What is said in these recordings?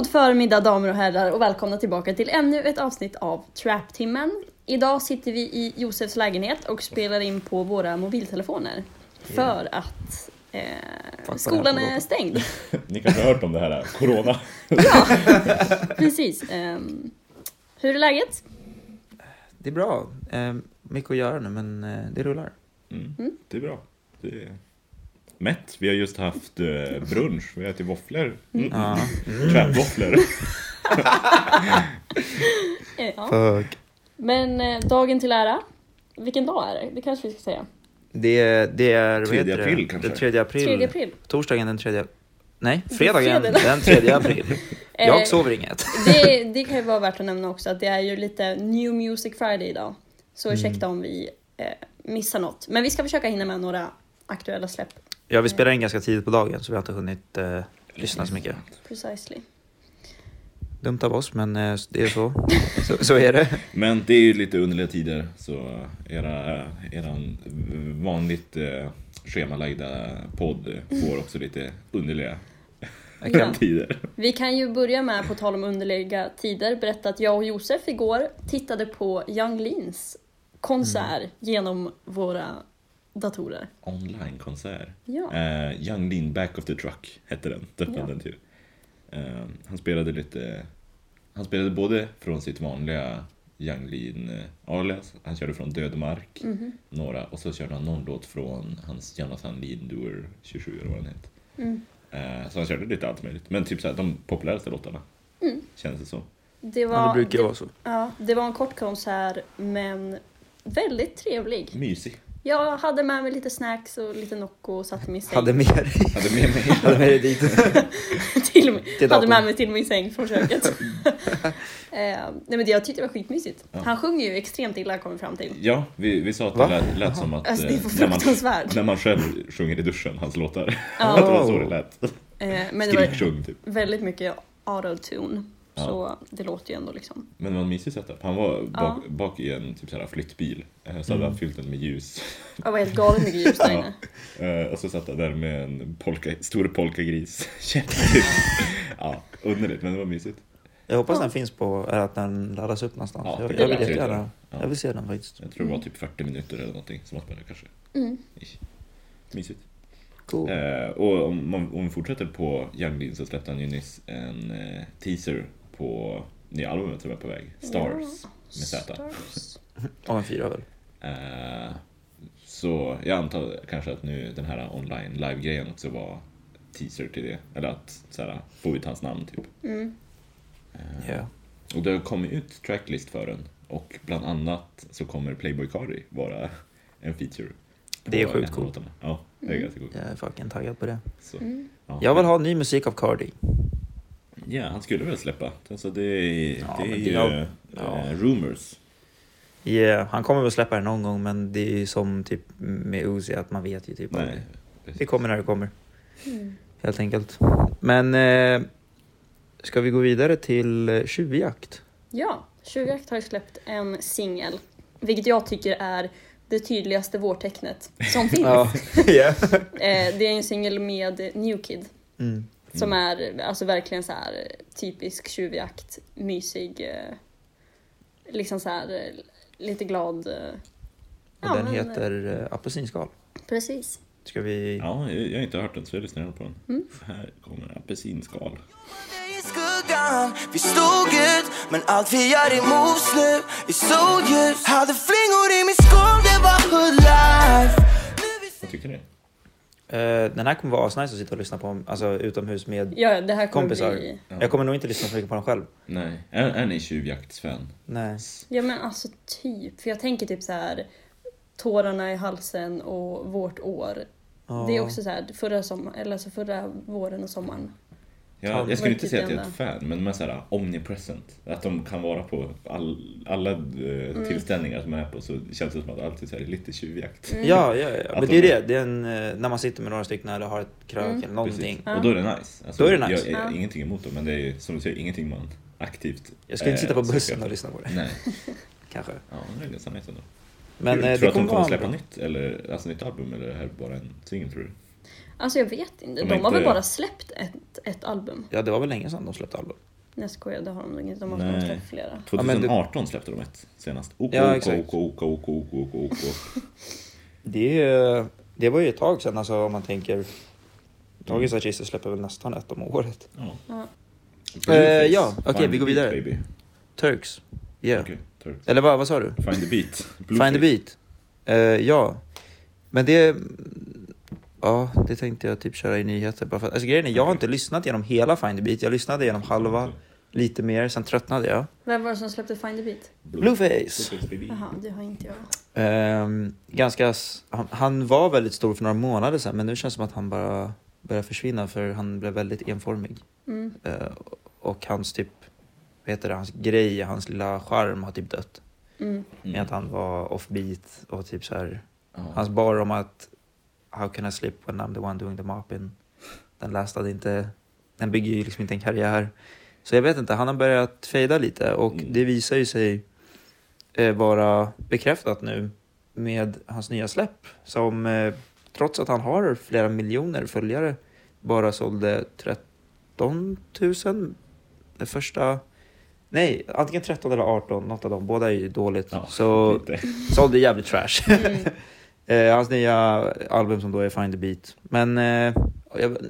God förmiddag damer och herrar och välkomna tillbaka till ännu ett avsnitt av Trap-timmen. Idag sitter vi i Josefs lägenhet och spelar in på våra mobiltelefoner. För att skolan är stängd. Ni kanske har hört om det här, corona. Ja, precis. Hur är läget? Det är bra. Mycket att göra nu, men det rullar. Mm. Det är bra. Det är... mätt. Vi har just haft brunch. Vi har ätit våfflor. Trappvåfflor. Ja. Men dagen till ära. Vilken dag är det? Det kanske vi ska säga. Det är 3 april kanske. Den 3 april. 3 april. Torsdagen den 3. Nej, fredagen den 3 april. Jag sover inget. Det kan ju vara värt att nämna också att det är ju lite New Music Friday idag. Så ursäkta om vi missar något. Men vi ska försöka hinna med några aktuella släpp. Ja, vi spelar in ganska tidigt på dagen så vi har inte hunnit lyssna så mycket. Precisely. Dumt av oss, men det är så. så är det. Men det är ju lite underliga tider, så eran vanligt schemalagda podd får också lite underliga tider. Vi kan ju börja med, på tal om underliga tider, berätta att jag och Josef igår tittade på Young Lins konsert genom våra datorer. Online-konsert. Ja. Young Lin, Back of the Truck hette den. Den till. Han spelade både från sitt vanliga Young Lin alias. Han körde från Död mark. Några. Och så körde han någon låt från hans Jonathan Lindor 27 eller vad den heter. Så han körde lite allt möjligt. Men typ såhär, de populäraste låtarna. Känns det så. Det brukar vara så. Ja, det var en kort konsert men väldigt trevlig. Mysig. Jag hade med mig lite snacks och lite nocco och satte mig i säng. Hade med mig dit. Hade med mig till min säng från köket. Nej, men jag tyckte det var skitmysigt. Ja. Han sjunger ju extremt illa, kommer fram till. Ja, vi sa att det lät som att alltså, det är när man själv sjunger i duschen hans låtar. Ja. Det var så det lät. Men det var typ väldigt mycket autotune. Ja. Så det låter ju ändå liksom. Men man mysig setup. Han var bak i en typ så här flyttbil. Så hade han fyllt den med ljus. Det var helt galet mycket ljus där inne. Och så satt han där med en stor polkagris. Ja, underligt, men det var mysigt. Jag hoppas den finns på, eller att den laddas upp någonstans. Ja, jag vill se den faktiskt. Jag tror det var typ 40 minuter eller någonting som man spelade kanske. Mysigt. Cool. Och om vi fortsätter på Young Lin så släppte han ju nyss en teaser på nya albumet som är på väg. Stars med Z. Av en 4 väl. Så jag antar kanske att nu den här online live-grejen också var teaser till det. Eller att såhär, få ut hans namn typ. Och det har kommit ut tracklist för den. Och bland annat så kommer Playboi Carti vara en feature. Det är sjukt coolt. Ja, det är ganska coolt. Jag är fucking taggad på det. Så. Ja. Jag vill ha ny musik av Carti. Ja, han skulle väl släppa. Alltså det är rumors. Ja, han kommer väl släppa det någon gång, men det är ju som typ med Uzi att man vet ju typ. Nej, det kommer när det kommer. Helt enkelt. Men ska vi gå vidare till 20-akt? Ja, 20-akt har ju släppt en singel, vilket jag tycker är det tydligaste vårtecknet som finns. Det är en singel med New Kid. Som är alltså verkligen så här typisk tjuvjakt, mysig, liksom så här lite glad. Och den heter apelsinskal. Precis. Ska vi... Ja, jag har inte hört den så jag lyssnar på den. Här kommer apelsinskal. Vi stod ut, men allt vi gör i mos nu är så ljus. Hade flingor i min skål, det var hood life. Vad tyckte ni? Den här kommer vara asnice att sitta och lyssna på, alltså utomhus med kompisar. Jag kommer nog inte lyssna så mycket på den själv. Nej, är ni tjuvjaktsfan? Nej. Ja men alltså typ, för jag tänker typ så här: tårarna i halsen och vårt år. Det är också så här, förra våren och sommaren. Ja, jag skulle inte säga att jag är ett fan, men de är såhär omnipresent. Att de kan vara på alla tillställningar som är på, så känns det som att det alltid är lite tjuvjakt. Men det är det. Det är en, när man sitter med några stycken eller har ett krök eller någonting. Och då är det nice. Alltså, Jag är ingenting emot dem, men det är som du säger, ingenting man aktivt... Jag skulle inte sitta på bussen och lyssna på det. Nej. Kanske. Ja, det är ganska nice ändå. Men tror att de kommer släppa nytt, eller, alltså, nytt album, eller är det bara en singel tror du? Alltså jag vet inte, de har väl bara släppt ett album. Ja, det var väl länge sedan de släppte album. Nesquare, det har de inget. De har nog släppt flera. 2018 släppte de ett senast. Det var ju ett tag sedan, alltså, om man tänker. Dagens artister släpper väl nästan ett om året. Okej, vi går vidare. Baby. Turks. Yeah. Okay, Turks. Eller vad sa du? Find the Beat. Find the Beat. Men det... Ja, det tänkte jag typ köra i nyheter. Bara för att, alltså grejen är, jag har inte lyssnat genom hela Find the Beat. Jag lyssnade genom halva, lite mer, sen tröttnade jag. Vem var det som släppte Find the Beat? Blueface. Jaha, det har inte jag. Han var väldigt stor för några månader sedan. Men nu känns det som att han bara började försvinna. För han blev väldigt enformig. Och hans typ, vad heter det, hans grej, hans lilla charm har typ dött. Med att han var offbeat och typ så här. Hans bar om att how can I slip when I'm the one doing the mopping? Den lastade inte. Den bygger ju liksom inte en karriär. Så jag vet inte, han har börjat fejda lite. Och det visar ju sig vara bekräftat nu med hans nya släpp. Som trots att han har flera miljoner följare bara sålde 13 000. Det första... Nej, antingen 13 eller 18. Något av dem, båda är ju dåligt. Ja, så sålde jävligt trash. Hans nya album som då är Find the Beat. Men,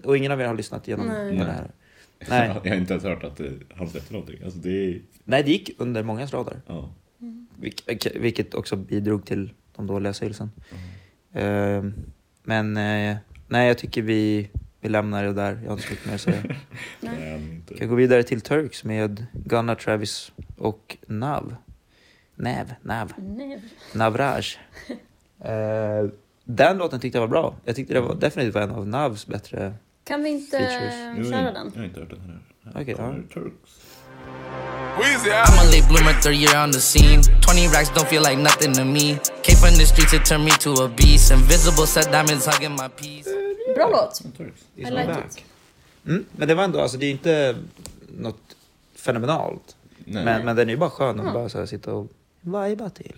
och ingen av er har lyssnat igenom på det här. Nej. Jag har inte ens hört att han släppte någonting. Alltså det... Nej, det gick under många radar. Ja. Vilket också bidrog till de dåliga salesen. Men nej, jag tycker vi lämnar det där. Jag har inte så mycket mer att säga. Jag kan gå vidare till Turks med Gunna, Travis och Nav. Navraj. Den låten tyckte jag var bra. Jag tyckte det var definitivt var en av Navs bättre. Kan vi inte köra den? Jag har inte hört den här. Okej, Turks. I'm a late bloomer, third year on the scene. 20 racks don't feel like nothing to me. Came from the streets, it turned me to a beast. Invisible set diamonds hugging my piece. Bra låt. I like it. Men det var ändå, alltså det är inte något fenomenalt. Men den är ju bara skön att bara så här sitta och viba till.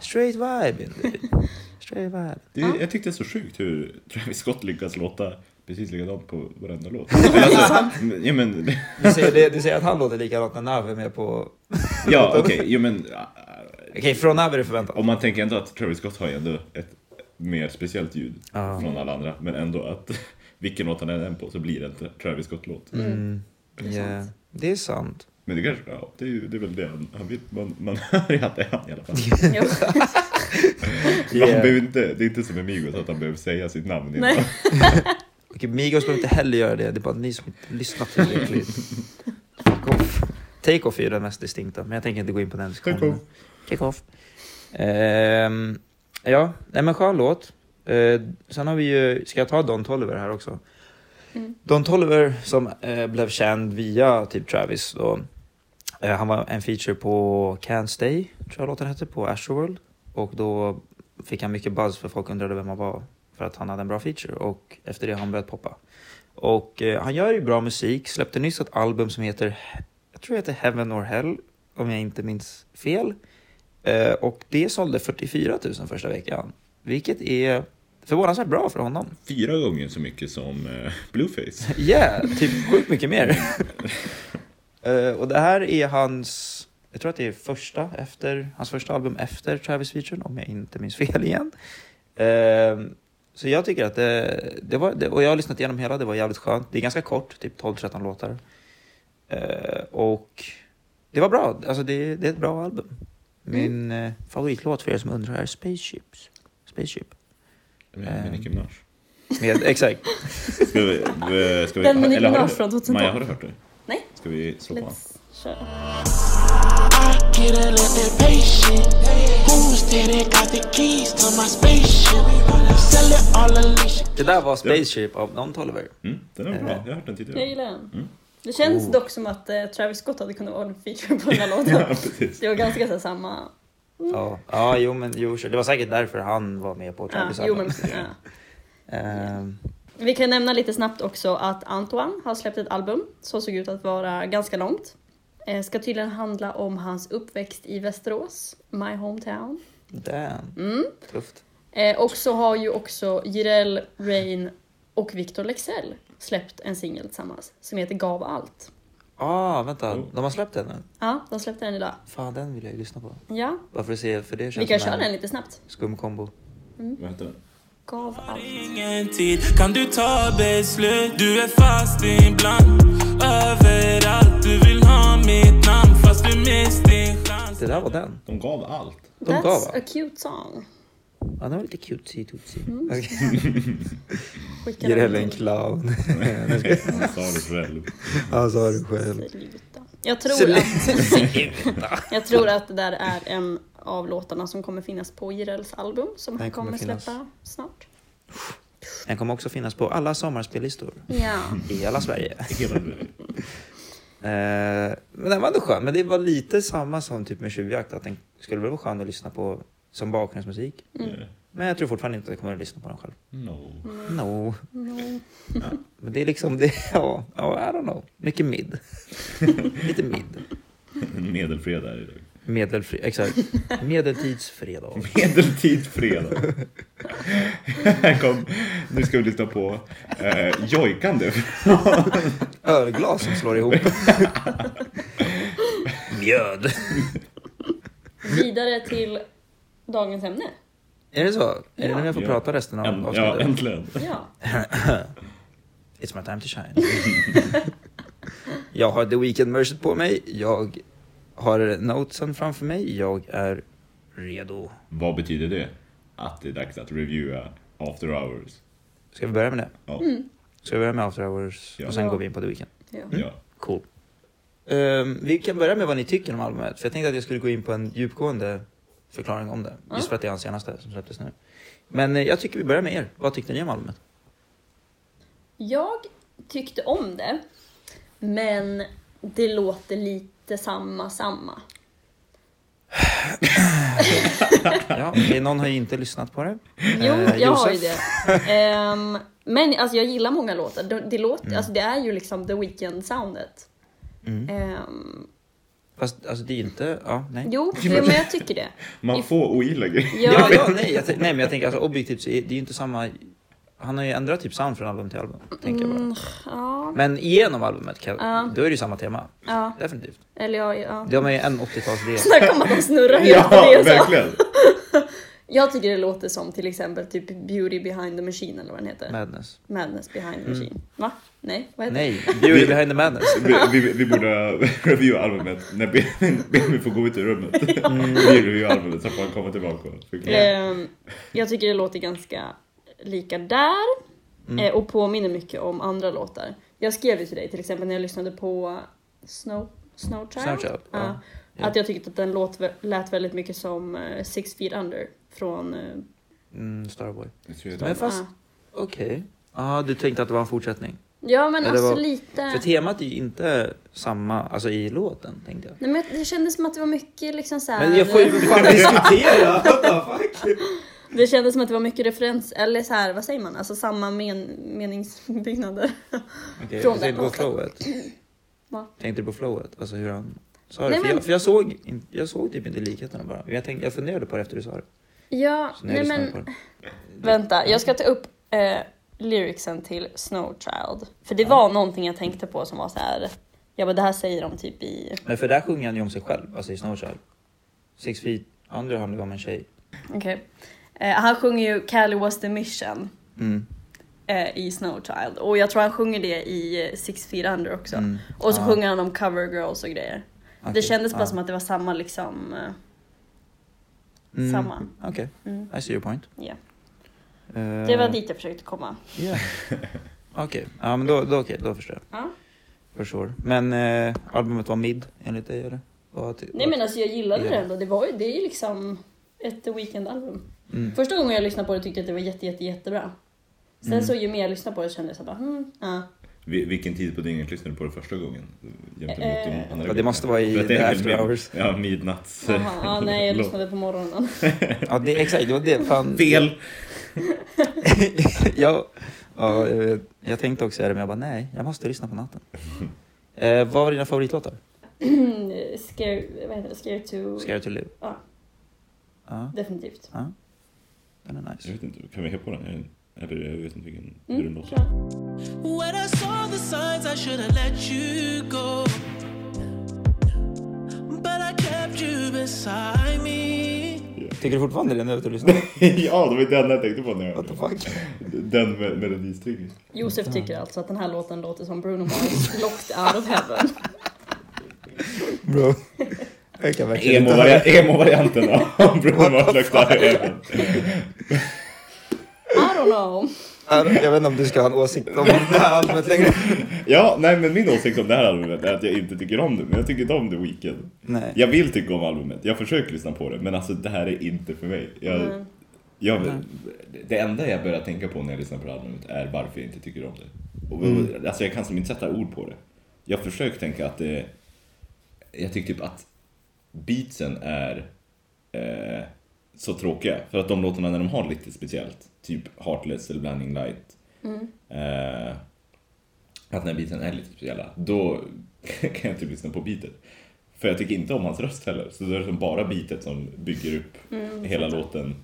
Straight vibe. Straight vibe. Jag tyckte det är så sjukt hur Travis Scott lyckas låta precis likadant på varenda låt. Ja, men... du säger att han låter likadant när Nav är med på... Ja, okej. Från Nav är det förväntat. Om man tänker ändå att Travis Scott har ändå ett mer speciellt ljud från alla andra. Men ändå att vilken låt han är på så blir det inte Travis Scott-låt. Det är sant. Men det kanske, det är väl det han vill. Man hör ju att det är han i alla fall. Det är inte som med Migos att han behöver säga sitt namn innan. Okej, Migos behöver inte heller göra det. Det är bara ni som inte lyssnar till det. Take off är den mest distinkta. Men jag tänker inte gå in på den. Take off. Men skön låt. Sen har vi ju, ska jag ta Don Toliver här också? Don Toliver som blev känd via typ Travis då. Han var en feature på Can't Stay, tror jag låten hette, på Astroworld. Och då fick han mycket buzz för folk undrade vem han var. För att han hade en bra feature. Och efter det har han börjat poppa. Och han gör ju bra musik. Släppte nyss ett album som heter, jag tror det heter Heaven or Hell. Om jag inte minns fel. Och det sålde 44 000 första veckan. Vilket är... förvånansvärt bra för honom. 4 gånger så mycket som Blueface. Ja, typ sjukt mycket mer. Och det här är hans... jag tror att det är hans första album efter Travis featuren, om jag inte minns fel igen. Så jag tycker att det var... och jag har lyssnat igenom hela, det var jävligt skönt. Det är ganska kort, typ 12-13 låtar. Och det var bra. Alltså det är ett bra album. Min favoritlåt för er som undrar är Spaceships. Med Nicki Minaj. Exakt. Ska vi den med Nicki Minaj från 2012. Maja, har du hört det? Nej. Ska vi slå på? Kör. Det där var Spaceship av Don Toliver. Den är bra. Jag har hört den tidigare. Jag gillar den. Det känns dock som att Travis Scott hade kunnat vara en feature på den här låten. Ja, precis. Det var ganska så samma... det var säkert därför han var med på Travis. Vi kan nämna lite snabbt också att Antoine har släppt ett album som såg ut att vara ganska långt. Ska tydligen handla om hans uppväxt i Västerås, my hometown. Tufft. Och så har ju också Jireel, Rain och Victor Lexell släppt en singel tillsammans som heter Gav allt. Ah, vänta. Mm. De har släppt den nu? Ja, de släppte den idag. Fan, den vill jag ju lyssna på. Ja. Varför se, för det känns vi kan köra den lite snabbt. Skumkombo. Mm. Vad heter den? Gav allt. Ingen tid, kan du ta beslut? Du är fast ibland. Överallt, du vill ha mitt namn. Fast du minns din chans. Det där var den. De gav allt. De That's gav allt. A cute song. Ja, den var lite cutesy, tutsi. Mm. Okay. Ger heller en clown. Han sa det själv. Han sa det själv. Jag tror att det där är en av låtarna som kommer finnas på Jirels album. Som han kommer släppa snart. Den kommer också finnas på alla sommarspellistor. Ja. I alla Sverige. Men den var ändå skön. Men det var lite samma som typ med tjuvjakt. Att den skulle vara skön att lyssna på som bakgrundsmusik. Mm. Men jag tror fortfarande inte att jag kommer att lyssna på den själv. No. Ja. Men det är liksom det. Ja, I don't know. Mycket mid. Lite mid. Medelfredag är det. Exakt. Medeltidsfredag. Medeltidsfredag. Kom, nu ska vi lyssna på jojkande. Ölglas som slår ihop. Mjöd. Vidare till dagens ämne. Är det så? Ja. Är det när jag får prata resten av avsnittet? Ja, äntligen. Ja. It's my time to shine. Jag har The Weeknd merchet på mig. Jag har notesen framför mig. Jag är redo. Vad betyder det? Att det är dags att reviewa After Hours. Ska vi börja med det? Ja. Mm. Ska vi börja med After Hours? Ja. Och sen går vi in på The Weeknd. Ja. Mm. Cool. Vi kan börja med vad ni tycker om albumet. För jag tänkte att jag skulle gå in på en djupgående förklaring om det. Just för att det är hans senaste som släpptes nu. Men jag tycker vi börjar med er. Vad tyckte ni om albumet? Jag tyckte om det. Men det låter lite samma. Ja, någon har ju inte lyssnat på det. Jo, jag har ju det. Men alltså, jag gillar många låtar. Det låter, alltså, det är ju liksom The Weeknd-soundet. Mm. Fast alltså det är inte, ja, nej. Jo, men jag tycker det. Man får ogilla grejer. Men jag tänker alltså objektivt så är det ju inte samma. Han har ju ändrat typ sound från album till album, tänker jag bara. Ja. Men genom albumet då är det ju samma tema. Ja. Definitivt. Eller ja. Det har man ju en 80-talsdel. Så där kommer man att snurra helt på det. Ja, verkligen. Jag tycker det låter som till exempel typ Beauty Behind the Machine eller vad den heter. Madness Behind the Machine. Va? Nej, vad heter det? Beauty Behind the Madness. Vi borde reviewa albumet när vi får gå ut ur rummet. Vi reviewa albumet så får han komma tillbaka. Jag tycker det låter ganska lika där. Och påminner mycket om andra låtar. Jag skrev ju till dig till exempel när jag lyssnade på Snowchild. Ja. Att jag tyckte att den lät väldigt mycket som Six Feet Under från Starboy. Men fast, okej. Ja, du tänkte att det var en fortsättning. Ja, men alltså lite. För temat är ju inte samma, alltså i låten, tänkte jag. Nej, men det kändes som att det var mycket liksom så här. Men jag får ju fan diskutera. Fuck. Det kändes som att det var mycket referens, eller så här, vad säger man? Alltså samma meningsbyggnader. Okej, tänkte du på flowet? Va? Tänkte du på flowet? Alltså hur han. Nej, men jag såg typ inte likheterna bara. Jag funderade på det efter du sa det. Ja, nej men vänta, jag ska ta upp lyricsen till Snowchild. För det var någonting jag tänkte på som var så här. Ja, men det här säger de typ i. Men för där sjunger han ju om sig själv, alltså i Snowchild. Six Feet Under handlar om en tjej. Okej. Han sjunger ju Callie was the mission. Mm. I Snowchild. Och jag tror han sjunger det i Six Feet Under också. Mm. Och så sjunger han om cover girls och grejer. Okay. Det kändes bara som att det var samma liksom. Samma. Okej. I see your point. Yeah. Det var dit jag försökte komma. Yeah. Okej. Ja, men då förstår jag. For sure. Men albumet var mid enligt dig, eller? Nej, men alltså jag gillade det ändå. Det är ju liksom ett weekendalbum. Mm. Första gången jag lyssnade på det tyckte jag att det var jättebra. Sen så ju mer jag lyssnade på det kände jag så bara Vilken tid på dygnet lyssnade du på det första gången? Det måste vara i After Hours. Ja, midnatt. Nej, jag lyssnade på morgonen. Ja, det är exakt. Det var det. Fan. Fel! Ja, jag tänkte också göra det, men jag bara nej. Jag måste lyssna på natten. Vad var dina favoritlåtar? Scared to Live. Ja. Definitivt. Ja. Den är nice. Jag vet inte, kan vi hänga på den? Eller jag vet inte vilken. Hur den låter. When I saw the signs I should have let you go. Tycker du fortfarande den över att lyssna? Ja, det var den jag tänkte på nu. What the fuck? Den med melodistryggen. Josef tycker alltså att den här låten låter som Bruno Mars Locked Out of Heaven. Bro. Jag kan verkligen emo-varianten av Bruno Mars Locked Out of Heaven. I don't know. Jag vet inte om du ska ha en åsikt om det här albumet längre. Ja, nej, men min åsikt om det här albumet är att jag inte tycker om det. Men jag tycker inte om The Weeknd. Nej. Jag vill tycka om albumet, jag försöker lyssna på det. Men alltså, det här är inte för mig. Det enda jag börjar tänka på när jag lyssnar på albumet är varför jag inte tycker om det. Och, alltså, jag kan som inte sätta ord på det. Jag försöker tänka att det... Jag tycker typ att beatsen är så tråkiga. För att de låtarna när de har lite speciellt, typ Heartless eller Blinding Light, att när biten är lite speciella, då kan jag typ lyssna på bitet. För jag tycker inte om hans röst heller. Så det är som bara bitet som bygger upp hela låten.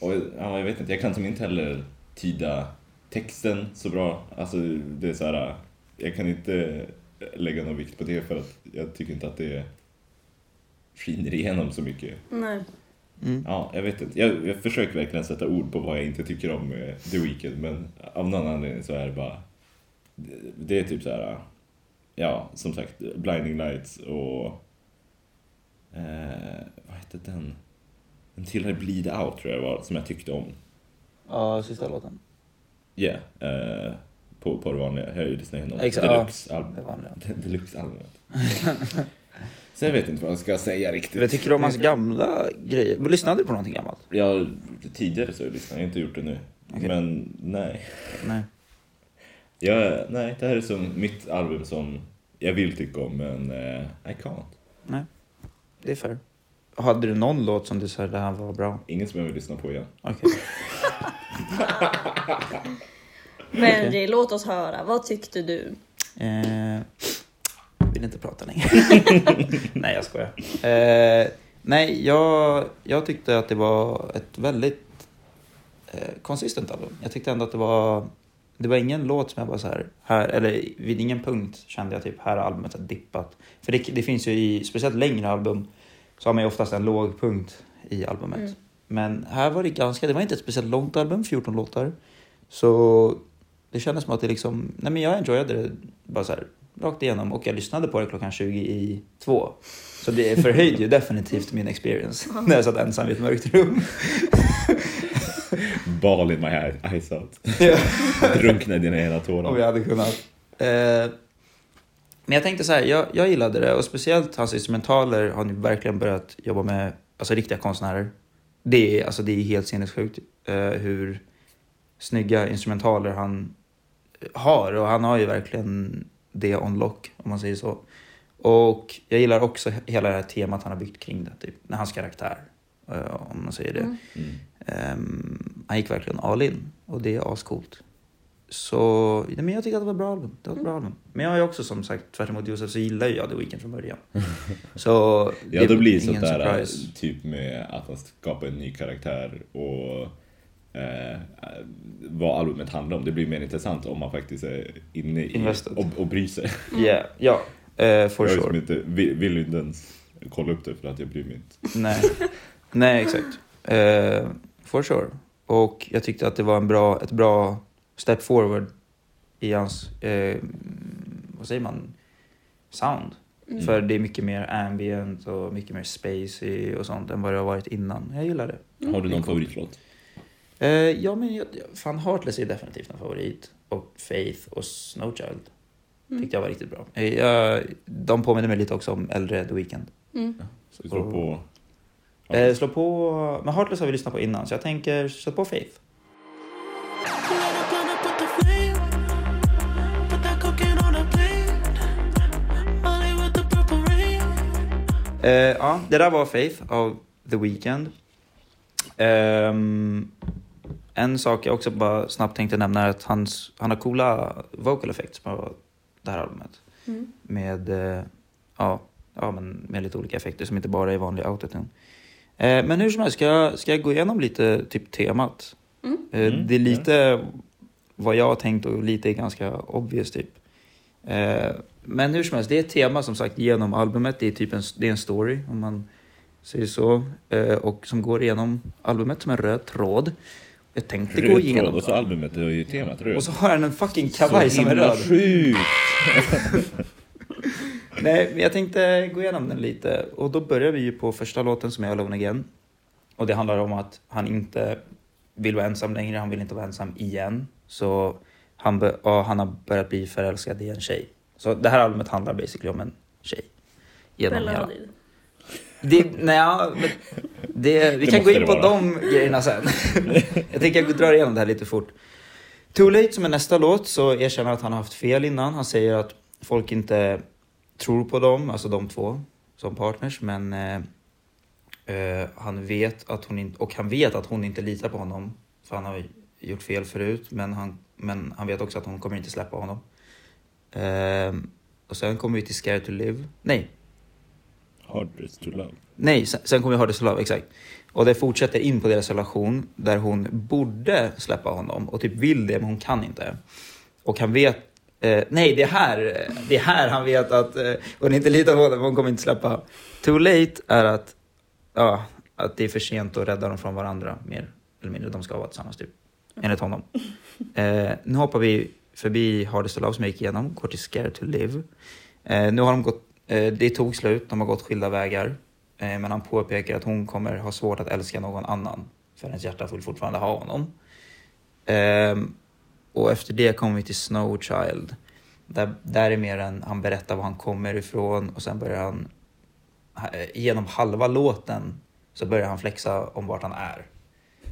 Och ja, jag vet inte, jag kan som inte heller tyda texten så bra. Alltså det är så här, jag kan inte lägga någon vikt på det, för att jag tycker inte att det skiner igenom så mycket. Nej. Ja, jag vet inte. Jag försöker verkligen sätta ord på vad jag inte tycker om The Weeknd, men av någon anledning så är det bara... Det är typ så här, ja, som sagt, Blinding Lights och... vad heter den? Until I Bleed Out tror jag var, som jag tyckte om. Ja, sista låten. Ja, på det vanliga. Jag lyssnade igenom Deluxe-albumet. Så jag vet inte vad jag ska säga riktigt. Jag tycker om hans gamla grejer. Men lyssnade du på någonting gammalt? Ja, tidigare så lyssnade jag inte, gjort det nu. Okay. Men nej. Nej, det här är som mitt album som jag vill tycka om, men I can't. Nej, det är fair. Hade du någon låt som du sa att det här var bra? Ingen som jag vill lyssna på igen. Okej. Men okay. Låt oss höra, vad tyckte du? Vill inte prata längre. Nej, jag skojar. Nej, jag tyckte att det var ett väldigt konsistent album. Jag tyckte ändå att det var ingen låt som jag bara så här eller vid ingen punkt kände jag typ här albumet har dippat. För det finns ju i speciellt längre album så har man ju oftast en låg punkt i albumet. Mm. Men här var det ganska, det var inte ett speciellt långt album, 14 låtar. Så det kändes som att det liksom, nej men jag enjoyade det bara så här rakt igenom, och jag lyssnade på det klockan 22:20. Så det förhöjde ju definitivt min experience när jag satt ensam i ett mörkt rum. Ball in my eyes out. Drunknade dina hela tårar. Om jag hade kunnat. Men jag tänkte så här, jag gillade det, och speciellt hans instrumentaler har nu verkligen börjat jobba med, alltså riktiga konstnärer. Det är helt sinnessjukt hur snygga instrumentaler han har, och han har ju verkligen det on lock, om man säger så. Och jag gillar också hela det här temat han har byggt kring det, typ när hans karaktär, om man säger det. Han gick verkligen all in, och det är ascoolt. Så ja, men jag tycker att det var ett bra album. Det var ett bra album. Men jag är också, som sagt, tvärtemot Josef, så gillar jag The Weeknd från början. Så ja, det blir ingen sådär typ med att han skapar en ny karaktär och vad albumet handlar om. Det blir mer intressant om man faktiskt är inne i och bryr sig. Yeah. Ja, for sure. Inte, vill inte ens kolla upp det för att jag bryr mig inte. Nej, exakt. For sure. Och jag tyckte att det var ett bra step forward i hans vad säger man? Sound. För det är mycket mer ambient och mycket mer spacey och sånt än vad det har varit innan. Jag gillar det. Har du någon favoritlåt? Ja, men fan, Heartless är definitivt en favorit. Och Faith och Snowchild tyckte jag var riktigt bra. De påminner mig lite också om äldre The Weeknd. Ska vi slå på? Slå på... Men Heartless har vi lyssnat på innan, så jag tänker slå på Faith. Ja, det där var Faith av The Weeknd. En sak jag också bara snabbt tänkte nämna är att han har coola vocal effects på det här albumet. Med med lite olika effekter som inte bara är vanlig autotune. Men hur som helst, ska jag gå igenom lite typ temat. Det är lite vad jag har tänkt, och lite är ganska obvious typ. Men hur som helst, det är ett tema som sagt genom albumet. Det är en story, om man säger så, och som går igenom albumet som en röd tråd. Jag tänkte röd gå igenom tråd, och så albumet är ju temat röd. Och så har han en fucking kavaj som är röd. Nej, men jag tänkte gå igenom den lite. Och då börjar vi ju på första låten som är Alone Again. Och det handlar om att han inte vill vara ensam längre. Han vill inte vara ensam igen. Så han har börjat bli förälskad i en tjej. Så det här albumet handlar basically om en tjej. Genom vi kan gå in på de grejerna sen. Jag tänker att jag drar igenom det här lite fort. Too Late som är nästa låt, så erkänner att han har haft fel innan. Han säger att folk inte tror på dem, alltså de två som partners, men han vet att hon inte, och han vet att hon inte litar på honom för han har gjort fel förut, men han vet också att hon kommer inte släppa honom. Och sen kommer vi till Scared to Live. Nej. Hardest to Love. Nej, sen kommer vi Hardest to Love, exakt. Och det fortsätter in på deras relation där hon borde släppa honom och typ vill det, men hon kan inte. Och han vet det här han vet att hon inte litar på honom, hon kommer inte släppa. Too Late är att det är för sent att rädda dem från varandra, mer eller mindre. De ska vara tillsammans typ, enligt honom. Nu hoppar vi förbi Hardest to Love som jag gick igenom, går till Scared to Live. Nu har de gått, det tog slut, de har gått skilda vägar, men han påpekar att hon kommer ha svårt att älska någon annan för hennes hjärta vill fortfarande ha honom. Och efter det kommer vi till Snowchild. Där är mer än han berättar var han kommer ifrån. Och sen börjar han, genom halva låten, så börjar han flexa om vart han är.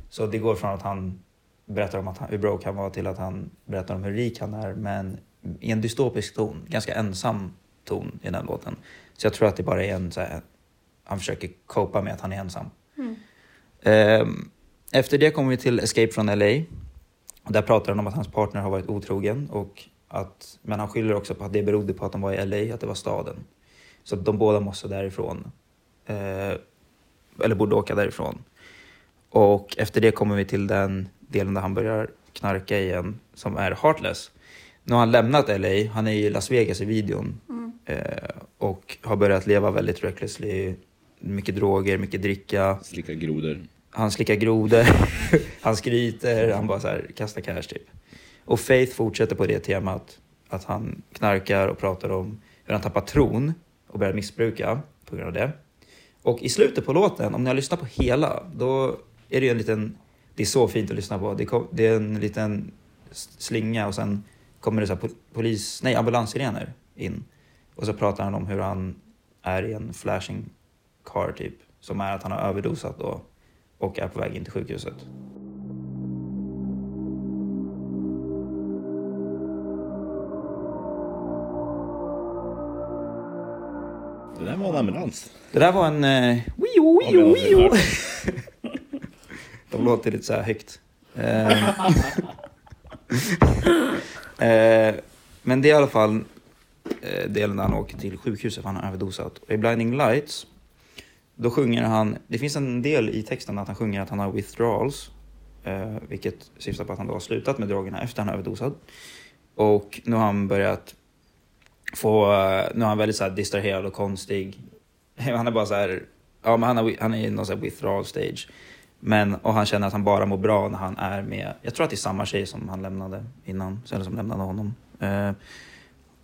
Så det går från att han berättar om hur broke han var till att han berättar om hur rik han är. Men i en dystopisk ton, ganska ensam ton i den låten. Så jag tror att det bara är han försöker copa med att han är ensam. Efter det kommer vi till Escape from LA. Där pratar han om att hans partner har varit otrogen. Men han skyller också på att det berodde på att de var i LA, att det var staden. Så de båda måste därifrån. Eller borde åka därifrån. Och efter det kommer vi till den delen där han börjar knarka igen, som är Heartless. Nu har han lämnat LA, han är i Las Vegas i videon. Och har börjat leva väldigt recklessly. Mycket droger, mycket dricka. Slicka grodor. Han slickar grodor, han skryter, han bara så här kastar cash typ. Och Faith fortsätter på det temat att han knarkar och pratar om hur han tappar tron och börjar missbruka på grund av det. Och i slutet på låten, om ni har lyssnat på hela, då är det en liten, det är så fint att lyssna på. Det är en liten slinga och sen kommer det så här ambulanssirener in. Och så pratar han om hur han är i en flashing car typ, som är att han har överdosat då. Och är på väg in till sjukhuset. Det där var en ambulans. Det där var en... Wio. De låter lite så här högt. Men det är i alla fall delen där han åker till sjukhuset för han har överdosat. Och i Blinding Lights... Då sjunger han, det finns en del i texten att han sjunger att han har withdrawals. Vilket syftar på att han då har slutat med drogerna efter han är överdosad. Och nu har han börjat få, nu är han väldigt så här distraherad och konstig. Han är bara så här, ja men han är i någon så här withdrawal stage. Och han känner att han bara mår bra när han är med, jag tror att det är samma tjej som han lämnade innan, eller som lämnade honom.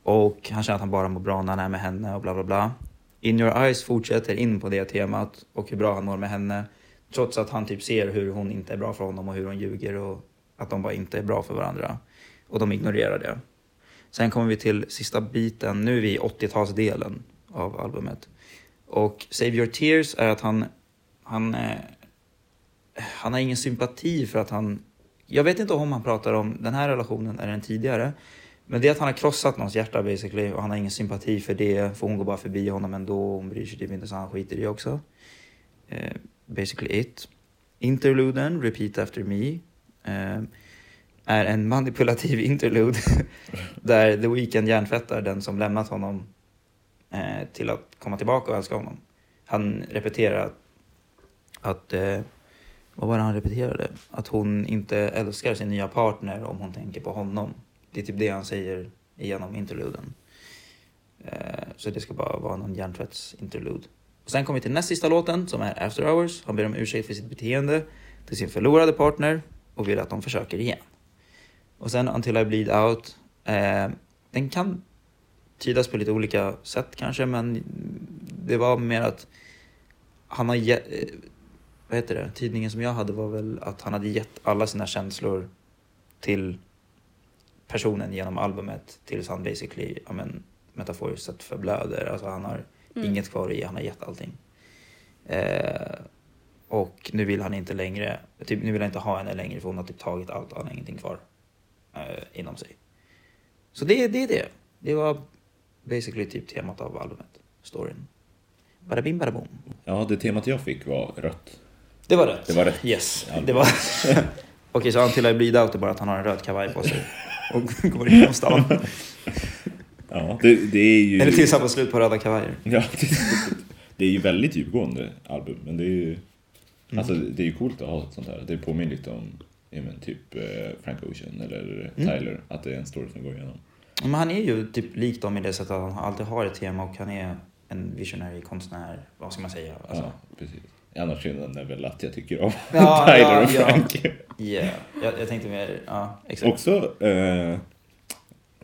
Och han känner att han bara mår bra när han är med henne och bla bla bla. In Your Eyes fortsätter in på det temat och hur bra han mår med henne. Trots att han typ ser hur hon inte är bra för honom och hur hon ljuger och att de bara inte är bra för varandra. Och de ignorerar det. Sen kommer vi till sista biten. Nu är vi i 80-talsdelen av albumet. Och Save Your Tears är att han har ingen sympati för att han... Jag vet inte om han pratar om den här relationen eller den tidigare. Men det är att han har krossat någons hjärta basically. Och han har ingen sympati för det. För hon går bara förbi honom ändå. Hon bryr sig typ inte, så han skiter i det också. Basically it. Interluden, Repeat After Me. Är en manipulativ interlude. Där The Weeknd hjärntvättar den som lämnat honom. Till att komma tillbaka och älska honom. Han repeterar att vad var det han repeterade? Att hon inte älskar sin nya partner om hon tänker på honom. Det är typ det han säger genom interluden. Så det ska bara vara någon hjärntvättsinterlude. Sen kommer vi till näst sista låten som är After Hours. Han ber om ursäkt för sitt beteende till sin förlorade partner och vill att de försöker igen. Och sen Until I Bleed Out. Den kan tydas på lite olika sätt kanske, men det var mer att han har tidningen som jag hade var väl att han hade gett alla sina känslor till personen genom albumet tills han basically, ja men metaforiskt sett, förblöder. Alltså han har inget kvar i, han har gett allting. Och nu vill han inte längre, typ nu vill han inte ha henne längre för hon har typ tagit allt och han har ingenting kvar inom sig. Så det. Det var basically typ temat av albumet, storyn. Bara bim, bara bom. Ja, det temat jag fick var rött. Det var rött. Yes. Albumet. Det var. Okej, så Until I Bleed Out är bara att han har en röd kavaj på sig och går igenom stan. Ja, det är ju... Eller tillsammans slut på röda kavajer. Ja, det är ju väldigt djupgående album, men det är ju... Alltså, det är ju coolt att ha sånt här. Det påminner lite om typ Frank Ocean eller Tyler, att det är en story som går igenom. Men han är ju typ lik dem i det sättet att han alltid har ett tema och han är en visionär konstnär, vad ska man säga? Alltså. Ja, precis. Annars är det väl att jag tycker om Tyler och Frank. Ja, jag tänkte mer... Ja, exakt. Också,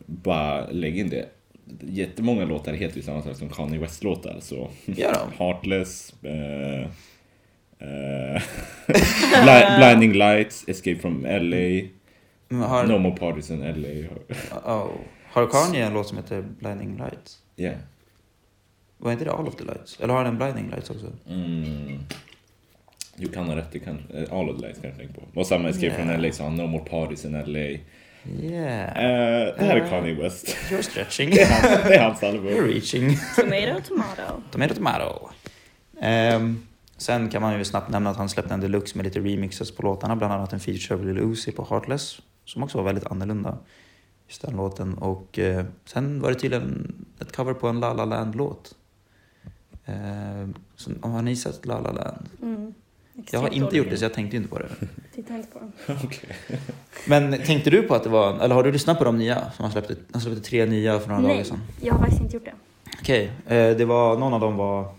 bara lägg in det. Jättemånga låtar heter ju samma sak som Kanye West-låtar. Så Heartless, Blinding Lights, Escape from LA, No More Parties in LA. Har Kanye en låt som heter Blinding Lights? Ja. Yeah. Var inte det All of the Lights? Eller har den Blinding Lights också? Du kan ha rätt, det kan, All of the Lights kan jag tänka på. Och samma Escape from LA, så han No More Parties in LA. Det här är Kanye West. You're stretching. Det är hans album. You're reaching. Tomato, tomato. Sen kan man ju snabbt nämna att han släppte en deluxe med lite remixes på låtarna. Bland annat en feature av Lil Uzi på Heartless, som också var väldigt annorlunda, just den låten. Och sen var det tydligen ett cover på en La La Land-låt. Har ni sett La La Land? Jag har inte gjort det, så jag tänkte inte på det. Titta inte på den. Okej. Men tänkte du på att det var... Eller har du lyssnat på de nya som han släppte 3 nya för några dagar sedan? Nej, jag har faktiskt inte gjort det. Okej, det var... Någon av dem var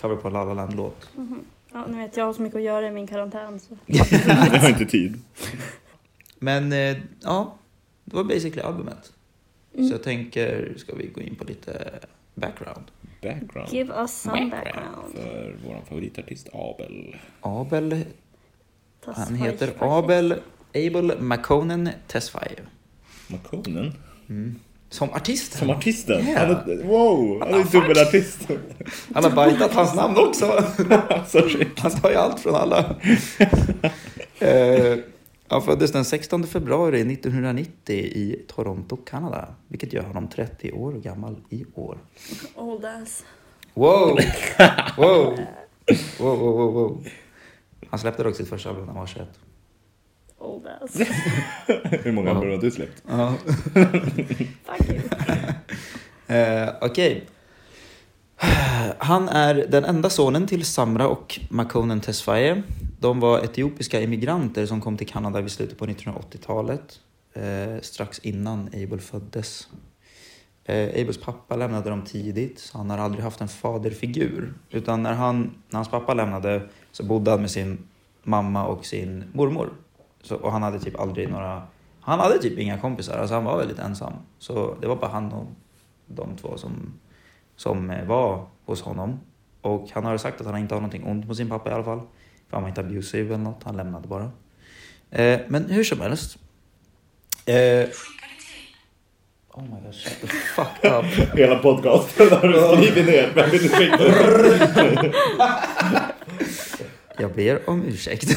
cover på La La Land-låt. Mm-hmm. Ja, nu vet jag har så mycket att göra i min karantän. Så. Jag har inte tid. Men, ja. Det var basically albumet. Så jag tänker... Ska vi gå in på lite background? Give us some background. För vår favoritartist Abel. Han heter Abel Makonnen Tesfaye. Makonnen? Som artisten? Yeah. Han är dubbelartist. Han har bajtat hans namn också. Han tar ju allt från alla. Han föddes den 16 februari 1990 i Toronto, Kanada. Vilket gör honom 30 år gammal i år. Old ass. Wow. Han släppte dock sitt första album när han var 21. Old ass. Hur många album har du släppt? Ja. Tack. Okej. Han är den enda sonen till Samra och Makonnen Tesfaye. De var etiopiska immigranter som kom till Kanada vid slutet på 1980-talet. Strax innan Abel föddes. Abels pappa lämnade dem tidigt, så han har aldrig haft en faderfigur. Utan när hans pappa lämnade så bodde han med sin mamma och sin mormor. Och han hade typ inga kompisar. Alltså han var väldigt ensam. Så det var bara han och de två som var hos honom. Och han har sagt att han inte har någonting ont på sin pappa i alla fall. För han var inte abusive eller något, han lämnade bara. Men hur som helst. Oh my god, shut the fuck up. Hela podcasten har du skrivit ner. Men vill du skicka? Jag ber om ursäkt.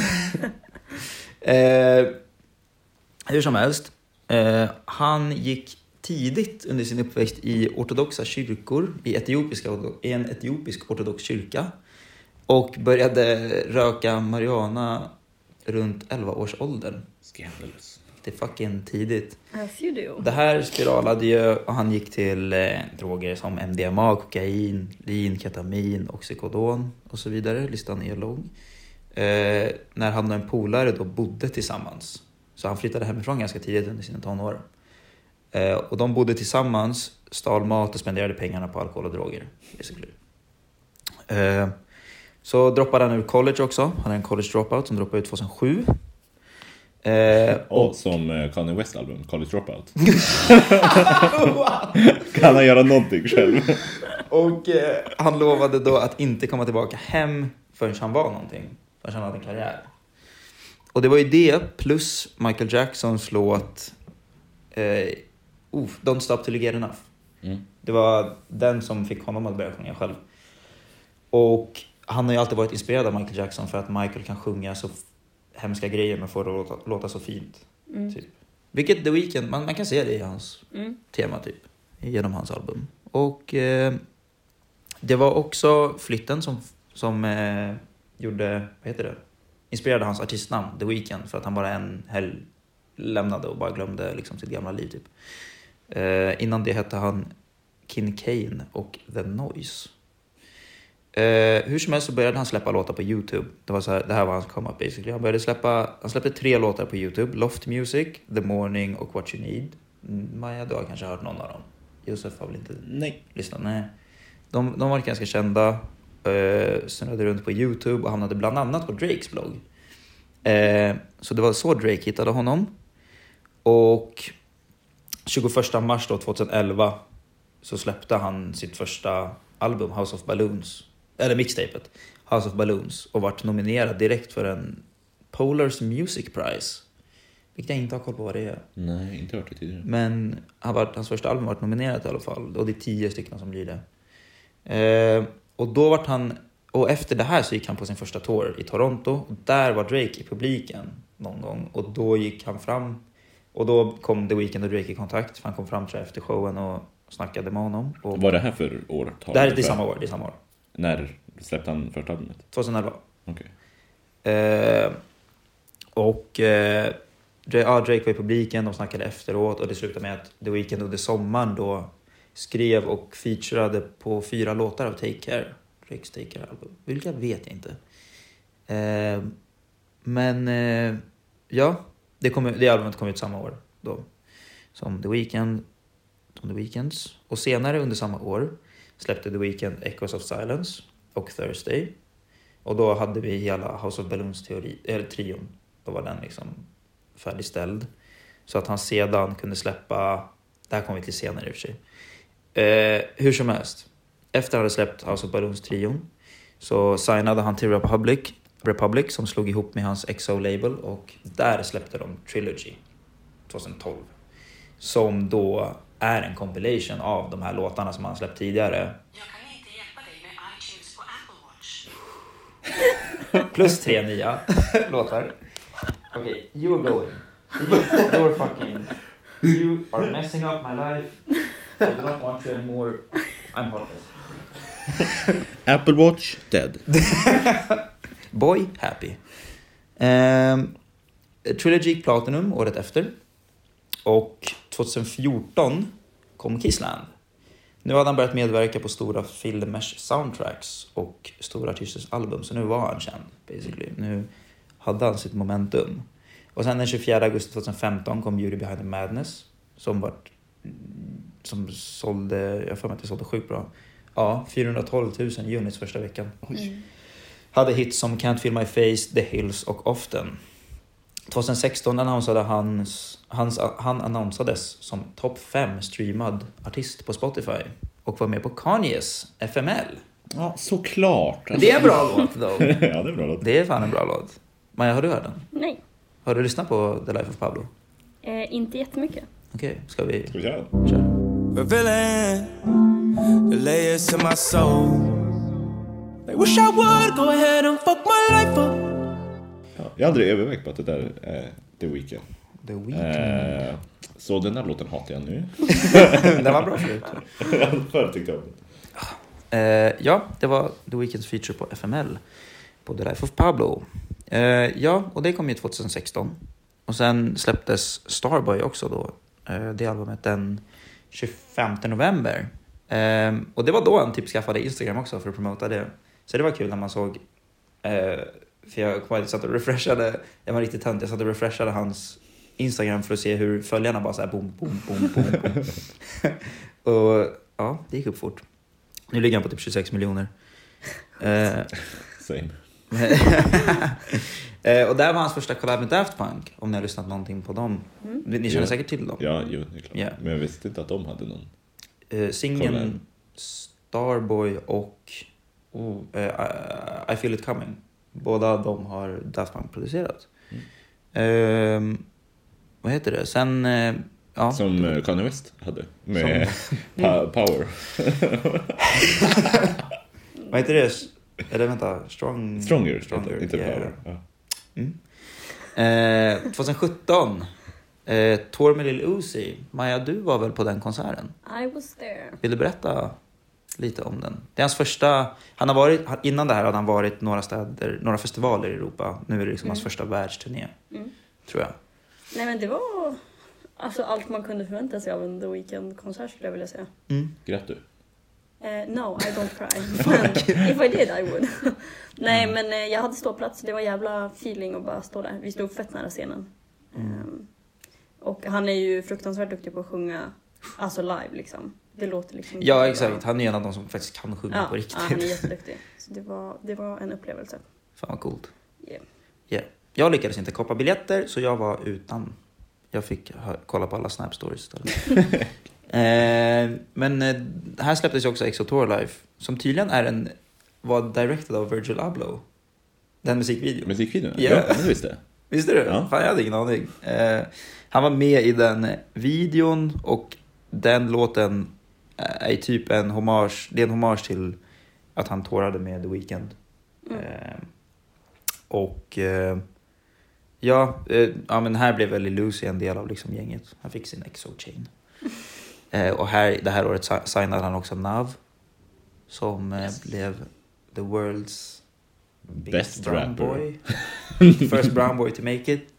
Hur som helst. Han gick tidigt under sin uppväxt i ortodoxa kyrkor, i en etiopisk ortodox kyrka, och började röka marijuana runt 11 års ålder. Scandalous. Det är fucking tidigt. As you do. Det här spiralade ju, och han gick till droger som MDMA, kokain, lin, ketamin, oxycodon och så vidare. Listan är lång. När han och en polare då bodde tillsammans. Så han flyttade hemifrån ganska tidigt under sina tonår. Och de bodde tillsammans, stal mat och spenderade pengarna på alkohol och droger. Så droppade han ur college också. Han är en college dropout som droppade ut 2007. Och som Kanye West album, College Dropout. Kan han göra någonting själv? Och han lovade då att inte komma tillbaka hem förrän han var någonting. Förrän han hade en karriär. Och det var ju det plus Michael Jacksons låt Don't Stop Till You Get Enough. Mm. Det var den som fick honom att börja sjunga själv. Och han har ju alltid varit inspirerad av Michael Jackson för att Michael kan sjunga så hemska grejer men får det att låta så fint. Mm. Typ. Vilket The Weeknd, man kan se det i hans tema typ. Genom hans album. Och det var också flytten som gjorde, vad heter det? Inspirerade hans artistnamn, The Weeknd. För att han bara en helg lämnade och bara glömde liksom sitt gamla liv typ. Innan det hette han Kinkane och The Noise. Hur som helst så började han släppa låtar på YouTube. Det var så här, det här var hans come up basically. Han släppte 3 låtar på YouTube: Loft Music, The Morning och What You Need. Maja, du har kanske hört någon av dem. Josef har väl inte lyssnat? Nej. De var ganska kända. Snurrade runt på YouTube och hamnade bland annat på Drakes blogg. Så det var så Drake hittade honom. Och 21 mars då, 2011 så släppte han sitt första album, House of Balloons, eller mixtapet House of Balloons, och vart nominerad direkt för en Polars Music Prize, vilket jag inte har koll på vad det är. Nej, inte hört det tidigare. Men hans första album vart nominerat i alla fall, och det är 10 stycken som blir det. Och då vart han, och efter det här så gick han på sin första tour i Toronto, och där var Drake i publiken någon gång, och då gick han fram, och då kom The Weeknd och Drake i kontakt, för han kom fram efter showen och snackade med honom. Och vad är det här för år? Det här är samma år. När släppte han första albumet? 2011. Okej. Drake var i publiken, de snackade efteråt, och det slutade med att The Weeknd under sommaren då skrev och featurade på 4 låtar av Take Care. Drakes Take Care album. Vilka vet jag inte. Det albumet kom ut samma år då som The Weeknd. The Weeknds. Och senare under samma år släppte The Weeknd Echoes of Silence och Thursday. Och då hade vi hela House of Balloons trion. Då var den liksom färdigställd. Så att han sedan kunde släppa... Det här kom vi till senare i och för sig. Hur som helst. Efter han hade släppt House of Balloons trion så signade han till Republic som slog ihop med hans XO-label. Och där släppte de Trilogy 2012. Som då... är en compilation av de här låtarna som han släppt tidigare. Jag kan inte hjälpa dig med iTunes på Apple Watch. Plus 3 nya låtar. Okej, you're going. You're fucking... You are messing up my life. I don't want you anymore. I'm heartless. Apple Watch, dead. Boy, happy. Trilogy Platinum året efter. Och 2014 kom Kissland. Nu hade han börjat medverka på stora filmers soundtracks och stora artisters album. Så nu var han känd, basically. Nu hade han sitt momentum. Och sen den 24 augusti 2015 kom Beauty Behind the Madness. Som sålde, jag får mig att det sålde sjukt bra. Ja, 412 000 units första veckan. Mm. Hade hits som Can't Feel My Face, The Hills och Often. 2016 annonsades som topp 5 streamad artist på Spotify. Och var med på Kanyes FML. Ja, såklart. Det är en bra låt då. Ja, det är bra låt. Det är fan en bra låt. Maja, har du hört den? Nej. Har du lyssnat på The Life of Pablo? Inte jättemycket. Okej, ska vi köra? Revealing the layers of my soul. I wish I would go ahead and fuck my life up. Jag har aldrig övervägt på att det där är The Weeknd. The Weeknd. Så den här låten hatar jag nu. Den var bra förut. Förr tyckte jag. Ja, det var The Weeknds feature på FML. På The Life of Pablo. Ja, och det kom ju 2016. Och sen släpptes Starboy också då. Det albumet den 25 november. Och det var då han typ skaffade Instagram också för att promota det. Så det var kul när man såg... för jag satt och refreshade. Jag var riktigt tönt. Jag satt och refreshade hans Instagram för att se hur följarna bara så här boom, boom, boom, boom, boom. Och ja, det gick upp fort. Nu ligger han på typ 26 miljoner. Same. Och där var hans första collab med Daft Punk. Om ni har lyssnat någonting på dem. Ni känner säkert till dem. Ja, jo, det är klart. Men jag visste inte att de hade någon singeln Starboy och I Feel It Coming. Båda de har Daft Punk producerat. Vad heter det? Sen ja. Som Kanye West hade med Power. Vad heter det? Eller vänta, Stronger, inte Power. Ja. 2017 Tour med Lil Uzi. Maja, du var väl på den konserten? I was there. Vill du berätta lite om den? Det är hans första. Han har varit, innan det här hade han varit några städer, några festivaler i Europa. Nu är det liksom hans första världsturné. Tror jag. Nej, men det var alltså allt man kunde förvänta sig av en The Weeknd-konsert, skulle jag vilja säga. Grät du? No, I don't cry. If I did, I would. Nej, men jag hade ståplats. Det var jävla feeling att bara stå där. Vi stod fett nära scenen. Och han är ju fruktansvärt duktig på att sjunga, alltså live liksom. Det låter liksom. Ja, exakt. Han är en av de som faktiskt kan sjunga på riktigt. Ja, han är jätteduktig. Så det var en upplevelse. Fan vad coolt. Yeah. Jag lyckades inte koppa biljetter, så jag var utan. Jag fick kolla på alla Snap stories istället. Men här släpptes ju också EXO Tour Live, som tydligen var directed av Virgil Abloh. Den musikvideon? Ja, det visste jag. Visste du? Ja. Fan, jag hade ingen aning. Han var med i den videon, och den låten är typ en hommage. Det är en hommage till att han tourade med The Weeknd. Men här blev väl Lucy en del av liksom gänget. Han fick sin EXO-chain. Och det här året signade han också Nav, som blev the world's best brown boy. First brown boy to make it.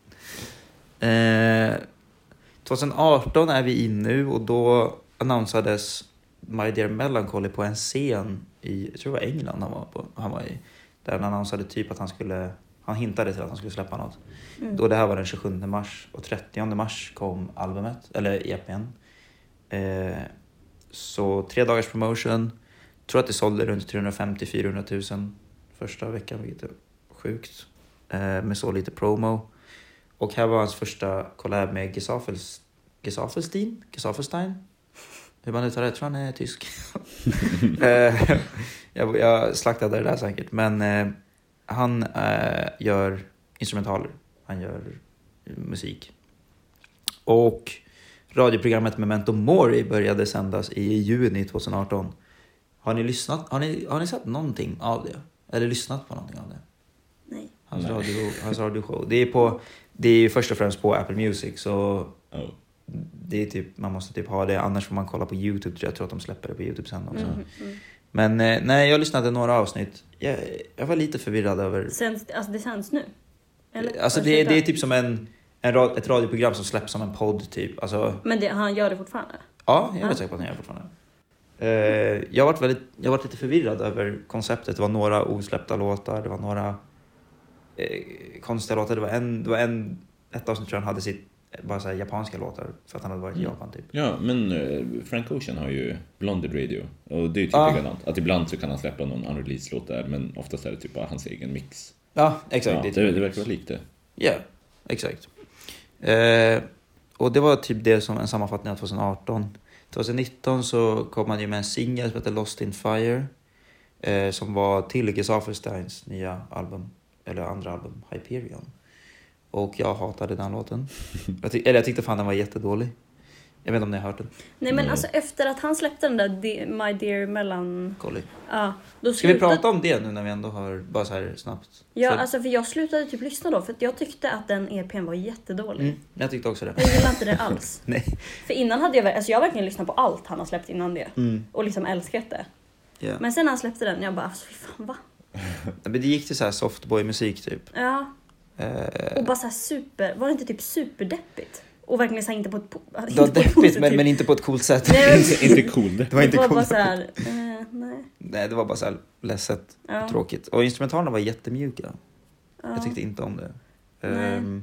2018 är vi in nu, och då annonsades My Dear Melancholy på en scen i, jag tror det var England han var i. Där han annonsade typ att han hintade till att han skulle släppa något. Då det här var den 27 mars, och 30 mars kom albumet, eller EP:n. Så 3 dagars promotion. Tror att det sålde runt 350-400 000 första veckan, vilket är sjukt med så lite promo. Och här var hans första collab med Gesafelstein. Hur man uttalar det, jag tror han är tysk. Jag slaktade det där säkert. Men han gör instrumentaler. Han gör musik. Och radioprogrammet Memento Mori började sändas i juni 2018. Har ni lyssnat? Har ni sett någonting av det? Eller lyssnat på någonting av det? Nej. Hans radioshow. Det är först och främst på Apple Music, så det är typ, man måste typ ha det, annars får man kolla på YouTube. Jag tror att de släpper det på YouTube sen också. Men nej, jag lyssnade några avsnitt. Jag var lite förvirrad över. Det sänds nu? Eller? Alltså det är typ som ett radioprogram som släpps som en podd typ. Alltså. Men han gör det fortfarande? Ja, jag är säker på att han gör det fortfarande. Jag var lite förvirrad över konceptet. Det var några osläppta låtar. Det var några konstiga låtar. Ett avsnitt tror jag hade sitt bara så här, japanska låtar, för att han hade varit i Japan typ. Ja, men Frank Ocean har ju Blonded Radio, och det är ju typ likadant. Att ibland så kan han släppa någon unrelease-låt där, men oftast är det typ bara hans egen mix. Ja, exakt. Ja, det verkar vara likt det. Ja, exakt. Och det var typ det som en sammanfattning av 2018. 2019 så kom han ju med en singel som heter Lost in Fire, som var till Gesafelsteins nya album, eller andra album, Hyperion. Och jag hatade den låten. Jag tyckte fan den var jättedålig. Jag vet inte om ni har hört den. Nej, men alltså efter att han släppte den där My Dear Melancholy. Ja, då ska vi prata om det nu när vi ändå har bara så här snabbt. Ja, så alltså för jag slutade typ lyssna då, för att jag tyckte att den EP:n var jättedålig. Jag tyckte också det. Jag gillade inte det alls. Nej. För innan hade jag verkligen lyssnat på allt han har släppt innan det. Och liksom älskat det. Yeah. Men sen när han släppte den, jag bara alltså, fy fan va? Men det gick till så här softboy-musik typ. Ja. Och bara så här var det inte typ superdeppigt? Och verkligen så här, inte på ett det var deppigt, men inte på ett coolt sätt. Inte cool. Det var inte coolt. Det var bara så här, nej, det var bara så här ledset och tråkigt. Och instrumentalerna var jättemjuka. Jag tyckte inte om det.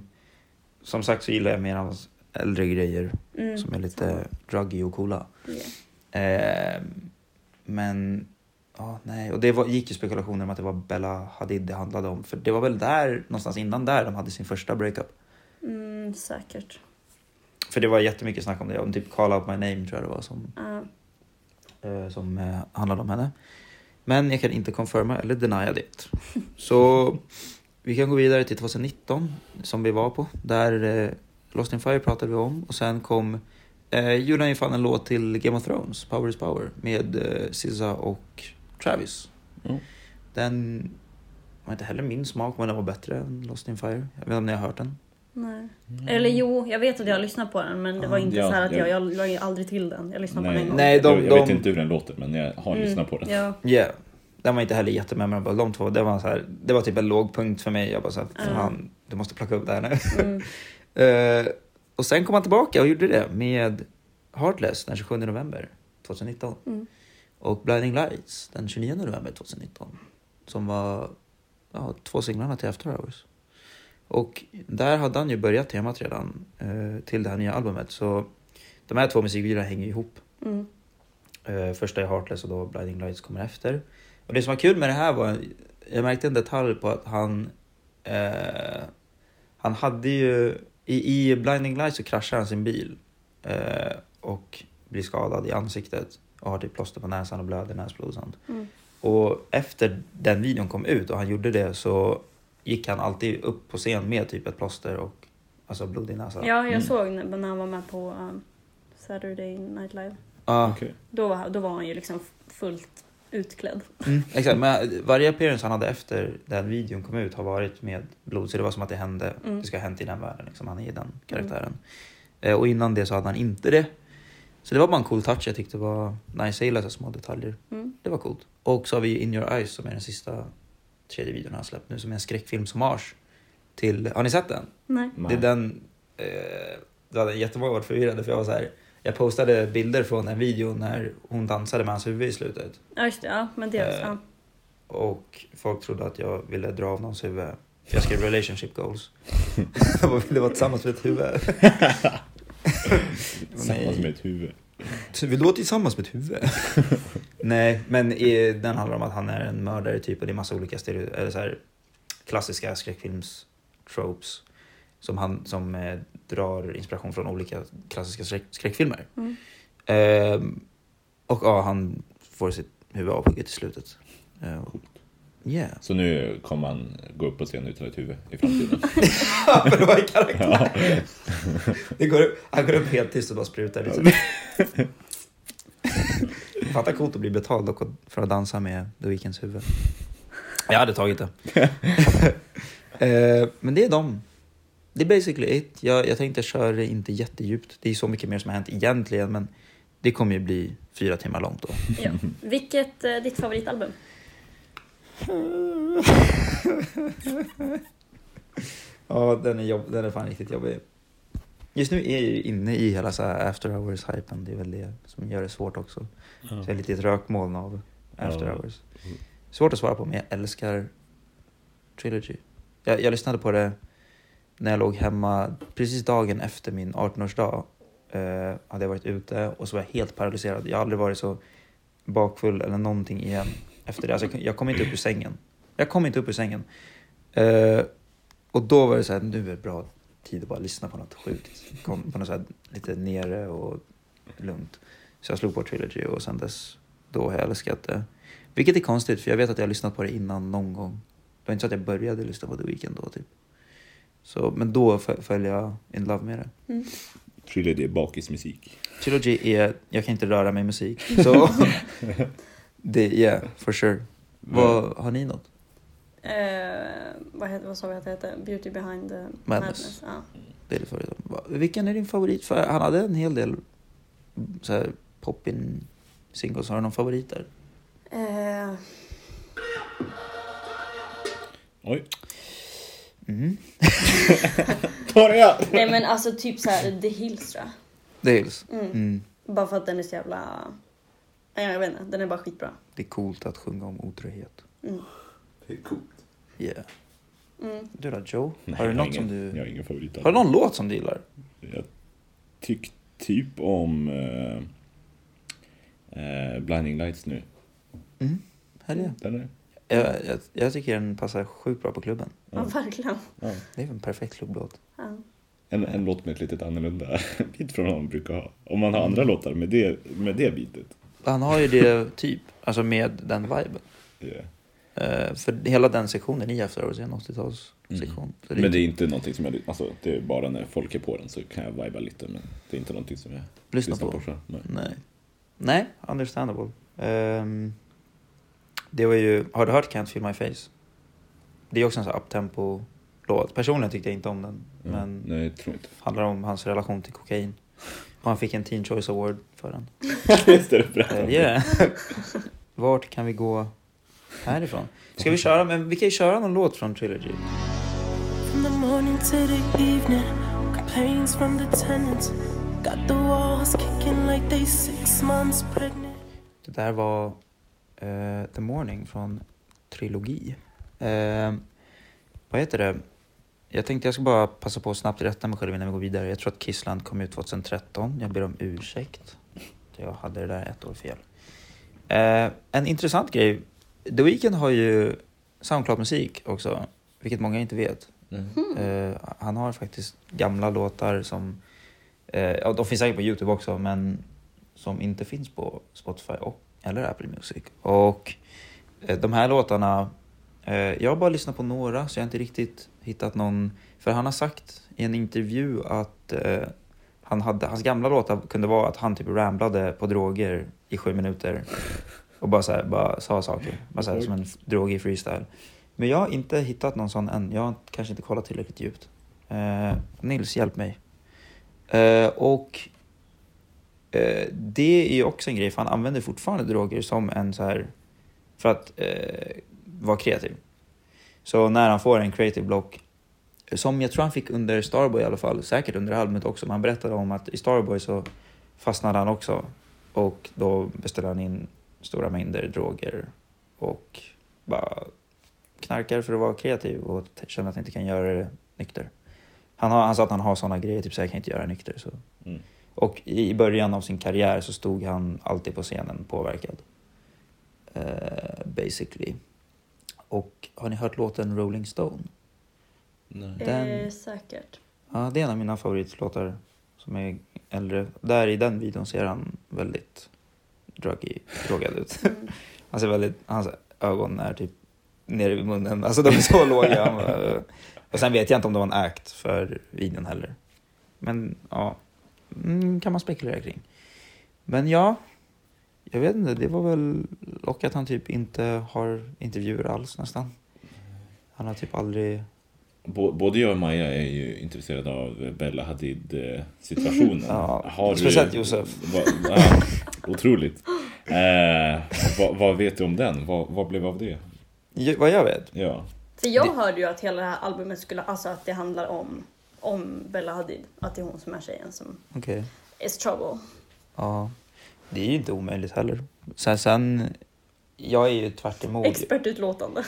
Som sagt så gillar jag mer av äldre grejer som är lite druggy och coola. Men Ja, nej. Och det gick ju spekulationer om att det var Bella Hadid det handlade om. För det var väl där, någonstans innan där, de hade sin första breakup. Mm, säkert. För det var jättemycket snack om det. Om typ Call Out My Name tror jag det var som handlade om henne. Men jag kan inte confirma eller denia det. Så vi kan gå vidare till 2019 som vi var på. Där Lost in Fire pratade vi om. Och sen kom... gjorde han ju fan en låt till Game of Thrones, Power is Power, med SZA och Travis. Mm. Den var inte heller min smak, men den var bättre än Lost in Fire. Jag vet inte om ni har hört den. Nej. Mm. Eller jo, jag vet att jag lyssnade på den, men det var inte så här att jag lade aldrig till den. Jag lyssnade på den. Nej, jag vet inte hur den låter, men jag har lyssnat på den. Ja. Yeah. Den var inte heller jättememorabel. De två, det var så här, det var typ en låg punkt för mig. Jag bara så här, fan, du måste plocka upp det här nu. Mm. Och sen kom han tillbaka och gjorde det med Heartless den 27 november 2019. Mm. Och Blinding Lights den 29 november 2019. Som var 2 singlarna till After Hours. Och där hade han ju börjat temat redan till det här nya albumet. Så de här två musikvideorna hänger ihop. Mm. Första är Heartless och då Blinding Lights kommer efter. Och det som var kul med det här var, jag märkte en detalj på att han hade ju... I Blinding Lights så kraschar han sin bil och blir skadad i ansiktet och har typ plåster på näsan och blöder näsblodshand. Mm. Och efter den videon kom ut och han gjorde det så gick han alltid upp på scen med typ ett plåster och alltså blod i näsan. Ja, jag såg när han var med på Saturday Night Live. Okay. Då var han ju liksom fullt utklädd. Mm, exakt, men varje appearance han hade efter den videon kom ut har varit med blod. Så det var som att det hände, det ska ha hänt i den världen. Liksom. Han är i den karaktären. Och innan det så hade han inte det. Så det var bara en cool touch. Jag tyckte det var nice. Jag gillade små detaljer. Mm. Det var coolt. Och så har vi In Your Eyes som är den sista tredje videon han släppt nu. Som är en skräckfilmshommage till... Har ni sett den? Nej. Det är den... Då hade jag jättemånga varit förvirrade för jag var så här... Jag postade bilder från en video när hon dansade med hans huvud i slutet. Ja, just det. Ja, men det är sant. Och folk trodde att jag ville dra av någons huvud. Jag skrev relationship goals. Jag ville vara tillsammans med ett huvud. Tillsammans med ett huvud. Vi låter tillsammans med ett huvud. Nej, men den handlar om att han är en mördare typ. Och det är massa olika eller så här, klassiska skräckfilms-tropes. Som drar inspiration från olika klassiska skräckfilmer. Mm. Han får sitt huvud avhugget i slutet. Yeah. Så nu kommer han gå upp på scen utan ett huvud i framtiden. Ja, för det var en karaktär. Han går upp helt tyst och bara sprutar. Liksom. Fattar coolt att bli betald för att dansa med The Weeknds huvud. Jag hade tagit det. Men det är dem. Det är basically it. Jag tänkte köra det inte jättedjupt. Det är så mycket mer som har hänt egentligen. Men det kommer ju bli 4 timmar långt då. Ja. Vilket är ditt favoritalbum? Den är fan riktigt jobbig. Just nu är jag ju inne i hela så här After Hours-hypen. Det är väl det som gör det svårt också. Så jag är lite i ett rökmoln av After Hours. Svårt att svara på, men jag älskar Trilogy. Jag lyssnade på det när jag låg hemma precis dagen efter min 18-årsdag hade jag varit ute och så var jag helt paralyserad. Jag har aldrig varit så bakfull eller någonting igen efter det. Alltså jag kom inte upp ur sängen. Och då var det så här, nu är det bra tid att bara lyssna på något sjukt. Kom på något så här lite nere och lugnt. Så jag slog på Trilogy och sen dess då har jag älskat det. Vilket är konstigt för jag vet att jag har lyssnat på det innan någon gång. Det var inte så att jag började lyssna på The Weeknd då typ. Så, men då följer jag in love med det. Mm. Trilogy är bakismusik. Trilogy är... Jag kan inte röra mig i musik. Så... det är... Yeah, for sure. Har ni något? Vad sa vi att det heter? Beauty Behind the Madness. Ja. Det är det för, vilken är din favorit? För han hade en hel del så här pop-in singles. Har du någon favorit där? Oj. Mm. Nej men alltså typ såhär The Hills tror jag. The Hills. Mm. Bara för att den är så jävla... Jag vet inte, den är bara skitbra. Det är coolt att sjunga om otrohet. Mm. Det är coolt. Yeah. Mm. Du då Joe? Nej, har du något som du... Jag har ingen favorit. Har du någon låt som du gillar? Jag tycker typ om Blinding Lights nu. Mm. Helgen. Den är. Jag tycker den passar sjukt bra på klubben. Ja, verkligen. Ja. Det är en perfekt klubblåt. Ja. En låt med ett litet annorlunda bit från honom brukar ha. Om man har andra låtar med det bitet. Han har ju det typ, alltså med den viben. Yeah. För hela den sektionen i After Hours är en 80-tals sektion. Mm. Men det är inte någonting som jag, alltså det är bara när folk är på den så kan jag viba lite. Men det är inte någonting som jag lyssnar på. Nej, understandable. Det var ju, har du hört Can't Feel My Face? Det är också en sån uptempo låt. Personligen tyckte jag inte om den. Men nej, jag tror inte. Handlar om hans relation till kokain. Och han fick en Teen Choice Award för den. Just det, yeah. Vart kan vi gå härifrån? Ska vi köra, men vi kan ju köra någon låt från Trilogy. From the morning to the evening, complaints from the tenants, got the walls kicking like they 6 months pregnant. Det där var The Morning från Trilogy. Vad heter det? Jag tänkte jag ska bara passa på att snabbt rätta mig själv innan vi går vidare. Jag tror att Kissland kom ut 2013. Jag ber om ursäkt. Jag hade det där 1 år fel. En intressant grej. The Weeknd har ju SoundCloud-musik också. Vilket många inte vet. Han har faktiskt gamla låtar som... de finns säkert på YouTube också. Men som inte finns på Spotify eller Apple Music. Och de här låtarna... jag har bara lyssnat på några så jag har inte riktigt hittat någon. För han har sagt i en intervju att hans gamla låtar kunde vara att han typ ramblade på droger i 7 minuter. Och bara sa saker. Bara såhär, som en drog i freestyle. Men jag har inte hittat någon sån än. Jag har kanske inte kollat tillräckligt djupt. Nils, hjälp mig. Det är ju också en grej. För han använder fortfarande droger som en så här, för att... var kreativ. Så när han får en creative block, som jag tror han fick under Starboy i alla fall, säkert under albumet också, men han berättade om att i Starboy så fastnade han också och då beställde han in stora mängder droger och bara knarkar för att vara kreativ och känner att han inte kan göra det nykter. Han sa att han har sådana grejer, typ så jag kan inte göra nykter. Så. Mm. Och i början av sin karriär så stod han alltid på scenen påverkad. Basically. Och har ni hört låten Rolling Stone? Nej. Säkert. Ja, det är en av mina favoritlåtar som är äldre. Där i den videon ser han väldigt drogad ut. Han ser väldigt, hans ögon är typ nere vid munnen. Alltså de är så låga. Och sen vet jag inte om det var en akt för videon heller. Men ja, kan man spekulera kring. Men ja... jag vet inte, det var väl och att han typ inte har intervjuer alls nästan. Han har typ aldrig... Både jag och Maja är ju intresserade av Bella Hadid-situationen. Ja, speciellt Josef. Otroligt. Vad vet du om den? Vad blev av det? Vad jag vet? Ja. Så hörde ju att hela det här albumet skulle... alltså att det handlar om Bella Hadid. Att det är hon som är tjejen som... okej. Is trouble. Ja. Det är ju inte omöjligt heller. Sen jag är ju tvärt emot. Expertutlåtande.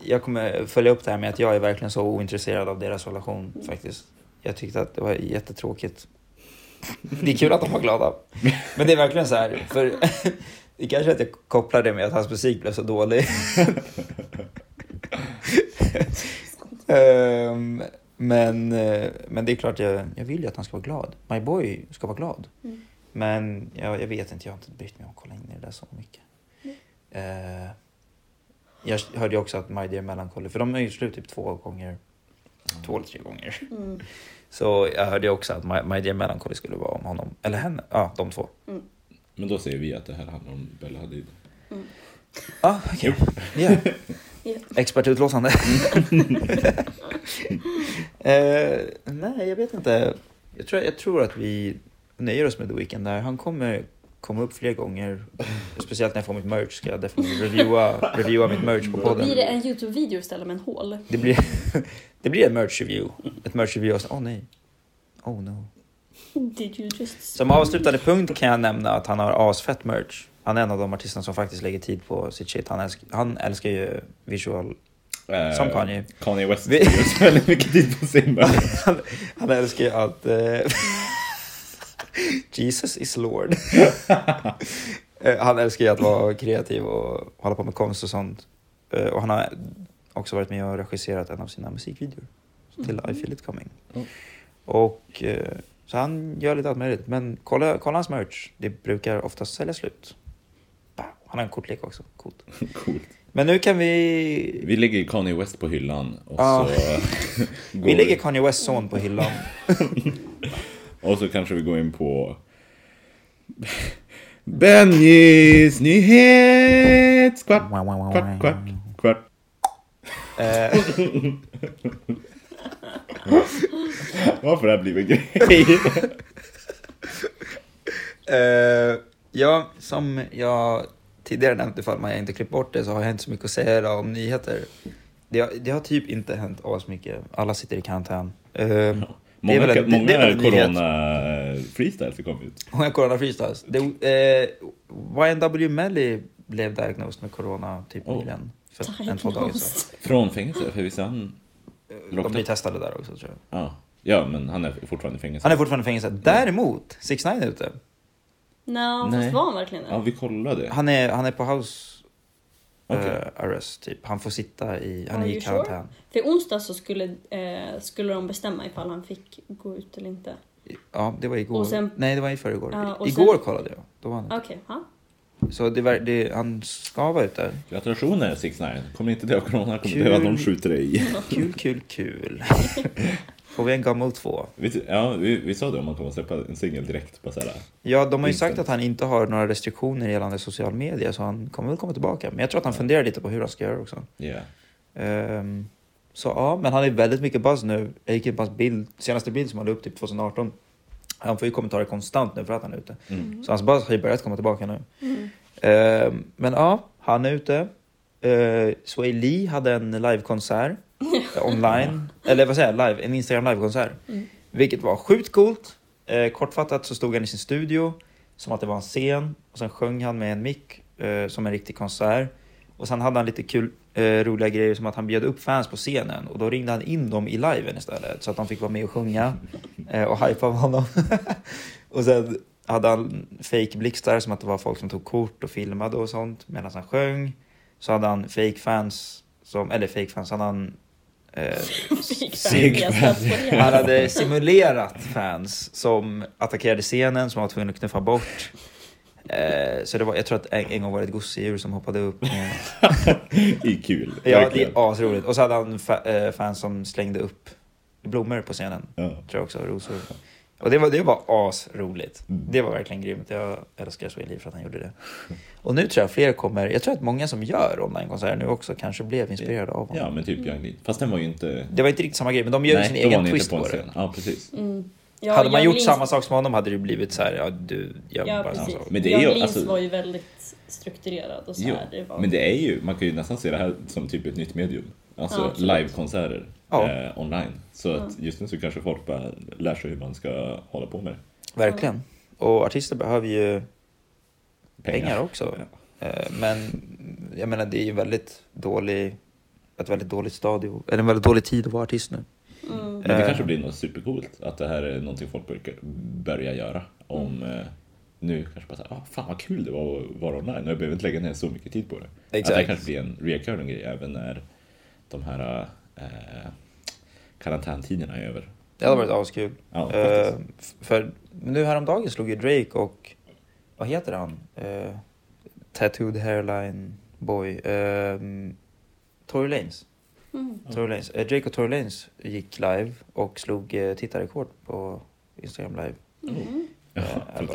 Jag kommer följa upp det här med att jag är verkligen så ointresserad av deras relation faktiskt. Jag tyckte att det var jättetråkigt. Det är kul att de var glada. Men det är verkligen så här. För det kanske att jag kopplar det med att hans musik blev så dålig. Men det är klart jag vill ju att han ska vara glad. My boy ska vara glad. Mm. Men jag vet inte, jag har inte brytt mig om att kolla in i det där så mycket. Mm. Jag hörde ju också att My Dear Melancholy, för de har ju slut typ 2 gånger. 2 eller 3 gånger. Mm. Så jag hörde ju också att My Dear Melancholy skulle vara om honom. Eller henne, ja, de 2. Mm. Men då säger vi att det här handlar om Bella Hadid. Mm. Ah, okej. Okay. Yeah. Expertutlåsande. Nej, jag vet inte. Jag tror att vi nöjer oss med The Weeknd där. Han kommer komma upp fler gånger. Speciellt när jag får mitt merch ska jag definitivt reviewa mitt merch på podden. Blir det en YouTube-video istället med en hål? Det blir en merch-review. Ett merch-review. Åh nej. Oh no. Did you just... som avslutande punkt kan jag nämna att han har asfett merch. Han är en av de artisterna som faktiskt lägger tid på sitt shit. Han älskar ju visual... som Kanye. Kanye West lägger väldigt mycket tid på sin värld. Han älskar ju allt... Jesus is Lord. Han älskar ju att vara kreativ och hålla på med konst och sånt. Och han har också varit med och regisserat en av sina musikvideor till I Feel It Coming. Och så han gör lite allt möjligt. Men kolla hans merch. Det brukar oftast sälja slut. Han har en kortlek också. Coolt. Coolt. Men nu kan vi... Vi lägger Kanye West på hyllan. Och så vi lägger Kanye West son på hyllan. Och så kanske vi går in på... Benjis nyhet! Kvart, kvart, kvart, kvart. Varför det här blir en grej? Ja, som jag tidigare nämnt, ifall jag inte klippt bort det, så har jag inte så mycket att säga om nyheter. Det har typ inte hänt alls mycket. Alla sitter i karantän. Många corona-freestyles som kom ut. Många corona-freestyles. YNW Melly blev diagnosed med corona typ nyligen. För 1-2 dagar sedan. Från fängelse, för visst han... De blir testade där också, tror jag. Ja, men han är fortfarande i fängelse. Däremot, 6ix9ine är ute. Nej, fast var han verkligen det? Ja, vi kollade. Han är på house arrest, typ. Han får sitta i... Han är i karantän. Sure? För onsdag så skulle de bestämma ifall han fick gå ut eller inte. Ja, det var igår. Sen, nej, det var i förrgår. Igår kollade jag. Då var han Så han ska vara ute. Gratulationer, 6ix9ine. Kommer inte det av corona, kommer det att de skjuter dig. Kul. Får vi en gammal 2? Ja, vi sa det, om man kommer släppa en singel direkt på så här. Ja, de har ju sagt att han inte har några restriktioner gällande sociala medier, så han kommer väl komma tillbaka. Men jag tror att han funderar lite på hur han ska göra också. Så ja, men han är väldigt mycket buzz nu. Jag gick in på hans senaste bild som han la upp typ 2018. Han får ju kommentarer konstant nu för att han är ute. Så hans buzz har ju börjat komma tillbaka nu. Men ja, han är ute. Sway Lee hade en livekonsert online, eller vad säger jag, live, en Instagram livekonsert, vilket var sjukt coolt. Kortfattat så stod han i sin studio som att det var en scen, och sen sjöng han med en mick som en riktig konsert, och sen hade han lite kul roliga grejer, som att han bjöd upp fans på scenen, och då ringde han in dem i liven istället, så att de fick vara med och sjunga och hypa av honom. Och sen hade han fake blixtar, som att det var folk som tog kort och filmade och sånt medan han sjöng. Så hade han han hade simulerat fans som attackerade scenen, som var tvungen att knuffa bort. Så det var, jag tror att en gång var det ett gosedjur som hoppade upp. Det är kul. Ja, det är asroligt. Och så hade han fans som slängde upp blommor på scenen. Tror jag också, rosor. Och det var asroligt. Det var verkligen grymt. Jag älskar så i liv för att han gjorde det. Och nu tror jag fler kommer... Jag tror att många som gör online-konserter nu också kanske blev inspirerade av honom. Ja, men typ Young Lin. Fast den var ju inte... Det var inte riktigt samma grej, men de gör sin egen twist på det. Ja, precis. Ja, hade man gjort samma sak som honom hade det blivit så här... Ja, du gör bara samma sak. Men Young Lin var ju väldigt strukturerad och så här. Men det är ju... Man kan ju nästan se det här som typ ett nytt medium. Alltså live-konserter. Online. Så att just nu så kanske folk bara lär sig hur man ska hålla på med det. Verkligen. Och artister behöver ju pengar också. Men jag menar, det är ju ett väldigt dåligt stadium, eller en väldigt dålig tid att vara artist nu. Men det kanske blir något supercoolt, att det här är någonting folk börjar göra. Om nu kanske bara såhär, fan vad kul det var att vara online, och jag behöver inte lägga ner så mycket tid på det. Exakt. Att det kanske blir en recurring grej även när de här karantäntiderna är över. Det hade varit askul. Ja, för nu häromdagen slog ju Drake och vad heter han? Tattooed Hairline Boy. Tory Lanez. Drake och Tory Lanez gick live och slog tittarrekord på Instagram live.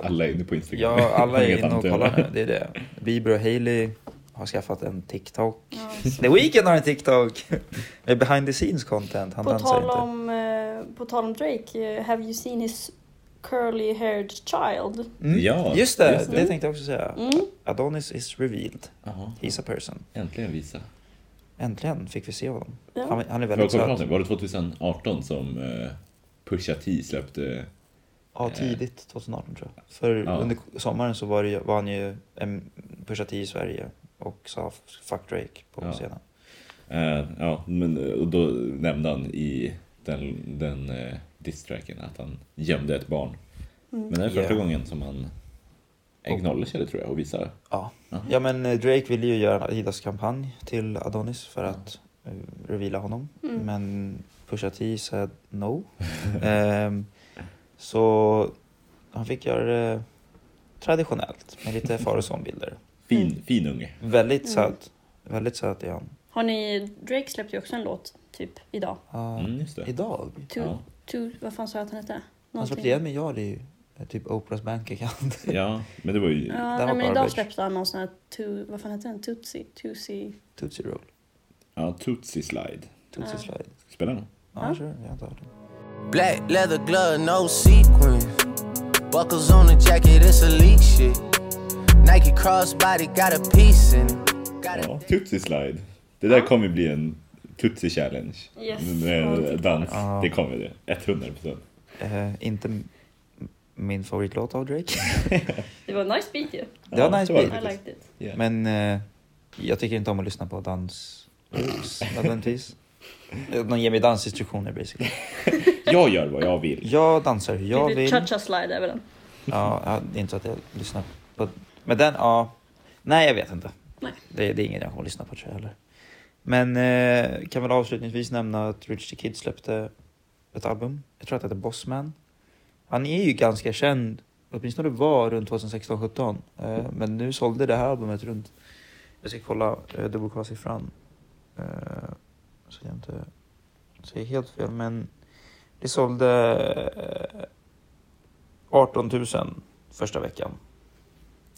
Alla är inne på Instagram. Ja, alla är inne och kollar nu. Det är det. Bieber och Hailey har skaffat en TikTok. The Weeknd har en TikTok. Med behind the scenes content. Han dansar inte. På tal om Drake, have you seen his curly haired child? Ja, just det. Det tänkte jag också säga. Adonis is revealed. He's a person. Äntligen fick vi se honom. Ja. Han är väldigt söt. Var det 2018 som Pusha T släppte? Ja, tidigt 2018 tror jag. Under sommaren så var han ju Pusha T i Sverige och sa fuck Drake på scenen. Men då nämnde han i diss-tracken att han gömde ett barn. Men det är första gången som han acknowledge det tror jag och visa. Ja. Uh-huh. Ja, men Drake ville ju göra en Adidas-kampanj till Adonis för att revila honom. Mm. Men Pusha T said no. Så han fick göra traditionellt med lite far- och sonbilder. Fin unge. Väldigt söt. Väldigt söt är han. Har ni, Drake släppte ju också en låt typ idag. Just det. Idag? Vad fan sa jag att han hette? Han släppte igen med jag, det är ju typ Oprahs bankaccount. Ja, men det var ju... Ja, men idag släppte han någon sån här, vad fan hette den? Tootsie Roll. Ja, Tootsie Slide. Tootsie Slide. Spelar den? Ja, sure. Jag tar den. Black leather glove, no sequins. Buckles on the jacket, it's elite shit. Nike crossbody, got a piece in it. Ja, Tootsie Slide. Det där kommer bli en Tootsie Challenge. Yes. Dans, det kommer det. 100%. Inte min favoritlåt av Drake. Det var en nice beat ju. Det var en nice beat. I liked it. Yeah. Men jag tycker inte om att lyssna på dans. Nödvändigtvis. De ger mig dansinstruktioner basically. Jag gör vad jag vill. Jag dansar hur jag vill. Cha-cha slide över den. Ja, det är inte så att jag lyssnar på. Men den, ja. Nej, jag vet inte. Nej. Det är ingen jag kommer att lyssna på tror jag heller. Men kan väl avslutningsvis nämna att Rich the Kid släppte ett album. Jag tror att det heter Bossman. Han är ju ganska känd, åtminstone det var runt 2016-17. Men nu sålde det här albumet runt. Jag ska kolla dubbelkollasiffran. Så jag inte säger helt fel. Men det sålde 18 000 första veckan.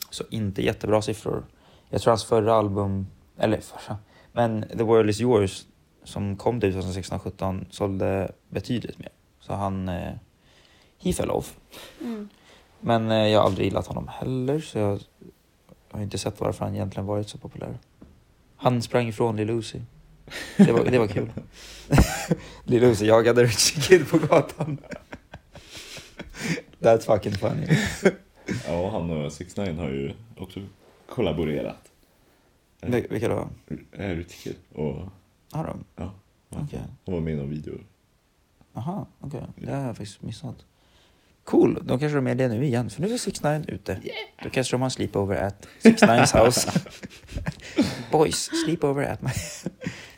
Så inte jättebra siffror. Jag tror hans förra album, eller förra, men The World Is Yours som kom till 2016-17 sålde betydligt mer. Så han, he fell off. Mm. Men jag har aldrig gillat honom heller, så jag har inte sett varför han egentligen varit så populär. Han sprang ifrån Lil Uzi. Det var kul. Lil Uzi jagade Richie Kid på gatan. That's fucking funny. Ja, han och 6ix9ine har ju också kollaborerat. Vilka då? Rutger och... Har de? Ja. Okej. De var med i någon video. Aha, okej. Okay. Det har jag faktiskt missat. Cool, då kanske de är det nu igen. För nu är 6ix9ine ute. Yeah. Då kanske de har en sleepover at 6ix9ines house. Boys, sleepover at my...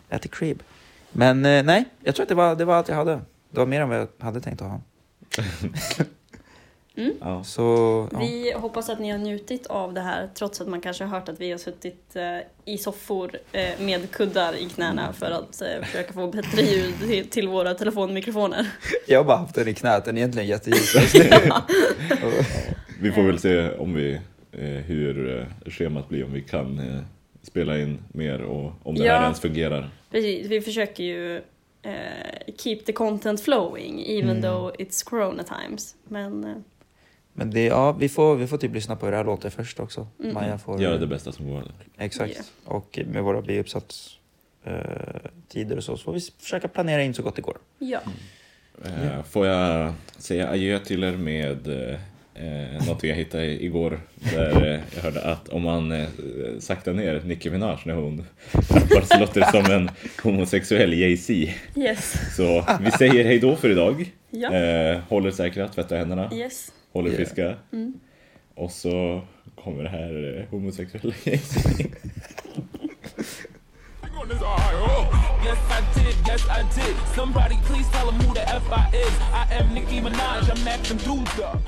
at the crib. Men nej, jag tror att det var allt jag hade. Det var mer än vad jag hade tänkt att ha. Mm. Så, ja. Vi hoppas att ni har njutit av det här, trots att man kanske har hört att vi har suttit i soffor med kuddar i knäna för att försöka få bättre ljud till våra telefonmikrofoner. Jag har bara haft den i knät, den är egentligen jätteljud. Ja. Vi får väl se om vi, hur schemat blir, om vi kan spela in mer och om det här ens fungerar. Precis, vi försöker ju... keep the content flowing even though it's corona times, men det, ja, vi får typ lyssna på hur det här låter först också. Maja får göra det bästa som går. Exakt. Och med våra biuppsats tider och så får vi försöka planera in så gott det går. Får jag säga adjö till er med något jag hittade igår, där jag hörde att om man sakta ner Nicki Minaj när hon bara låter som en homosexuell Jay-Z. Yes. Så vi säger hej då för idag. Ja. Håller säkra, tvätta händerna. Yes. Håller friska. Mm. Och så kommer det här homosexuella Jay-Z. Yes, I did. Yes, I did. Somebody please tell them who the F I is. I am Nicki Minaj. I'm Maxim Duda.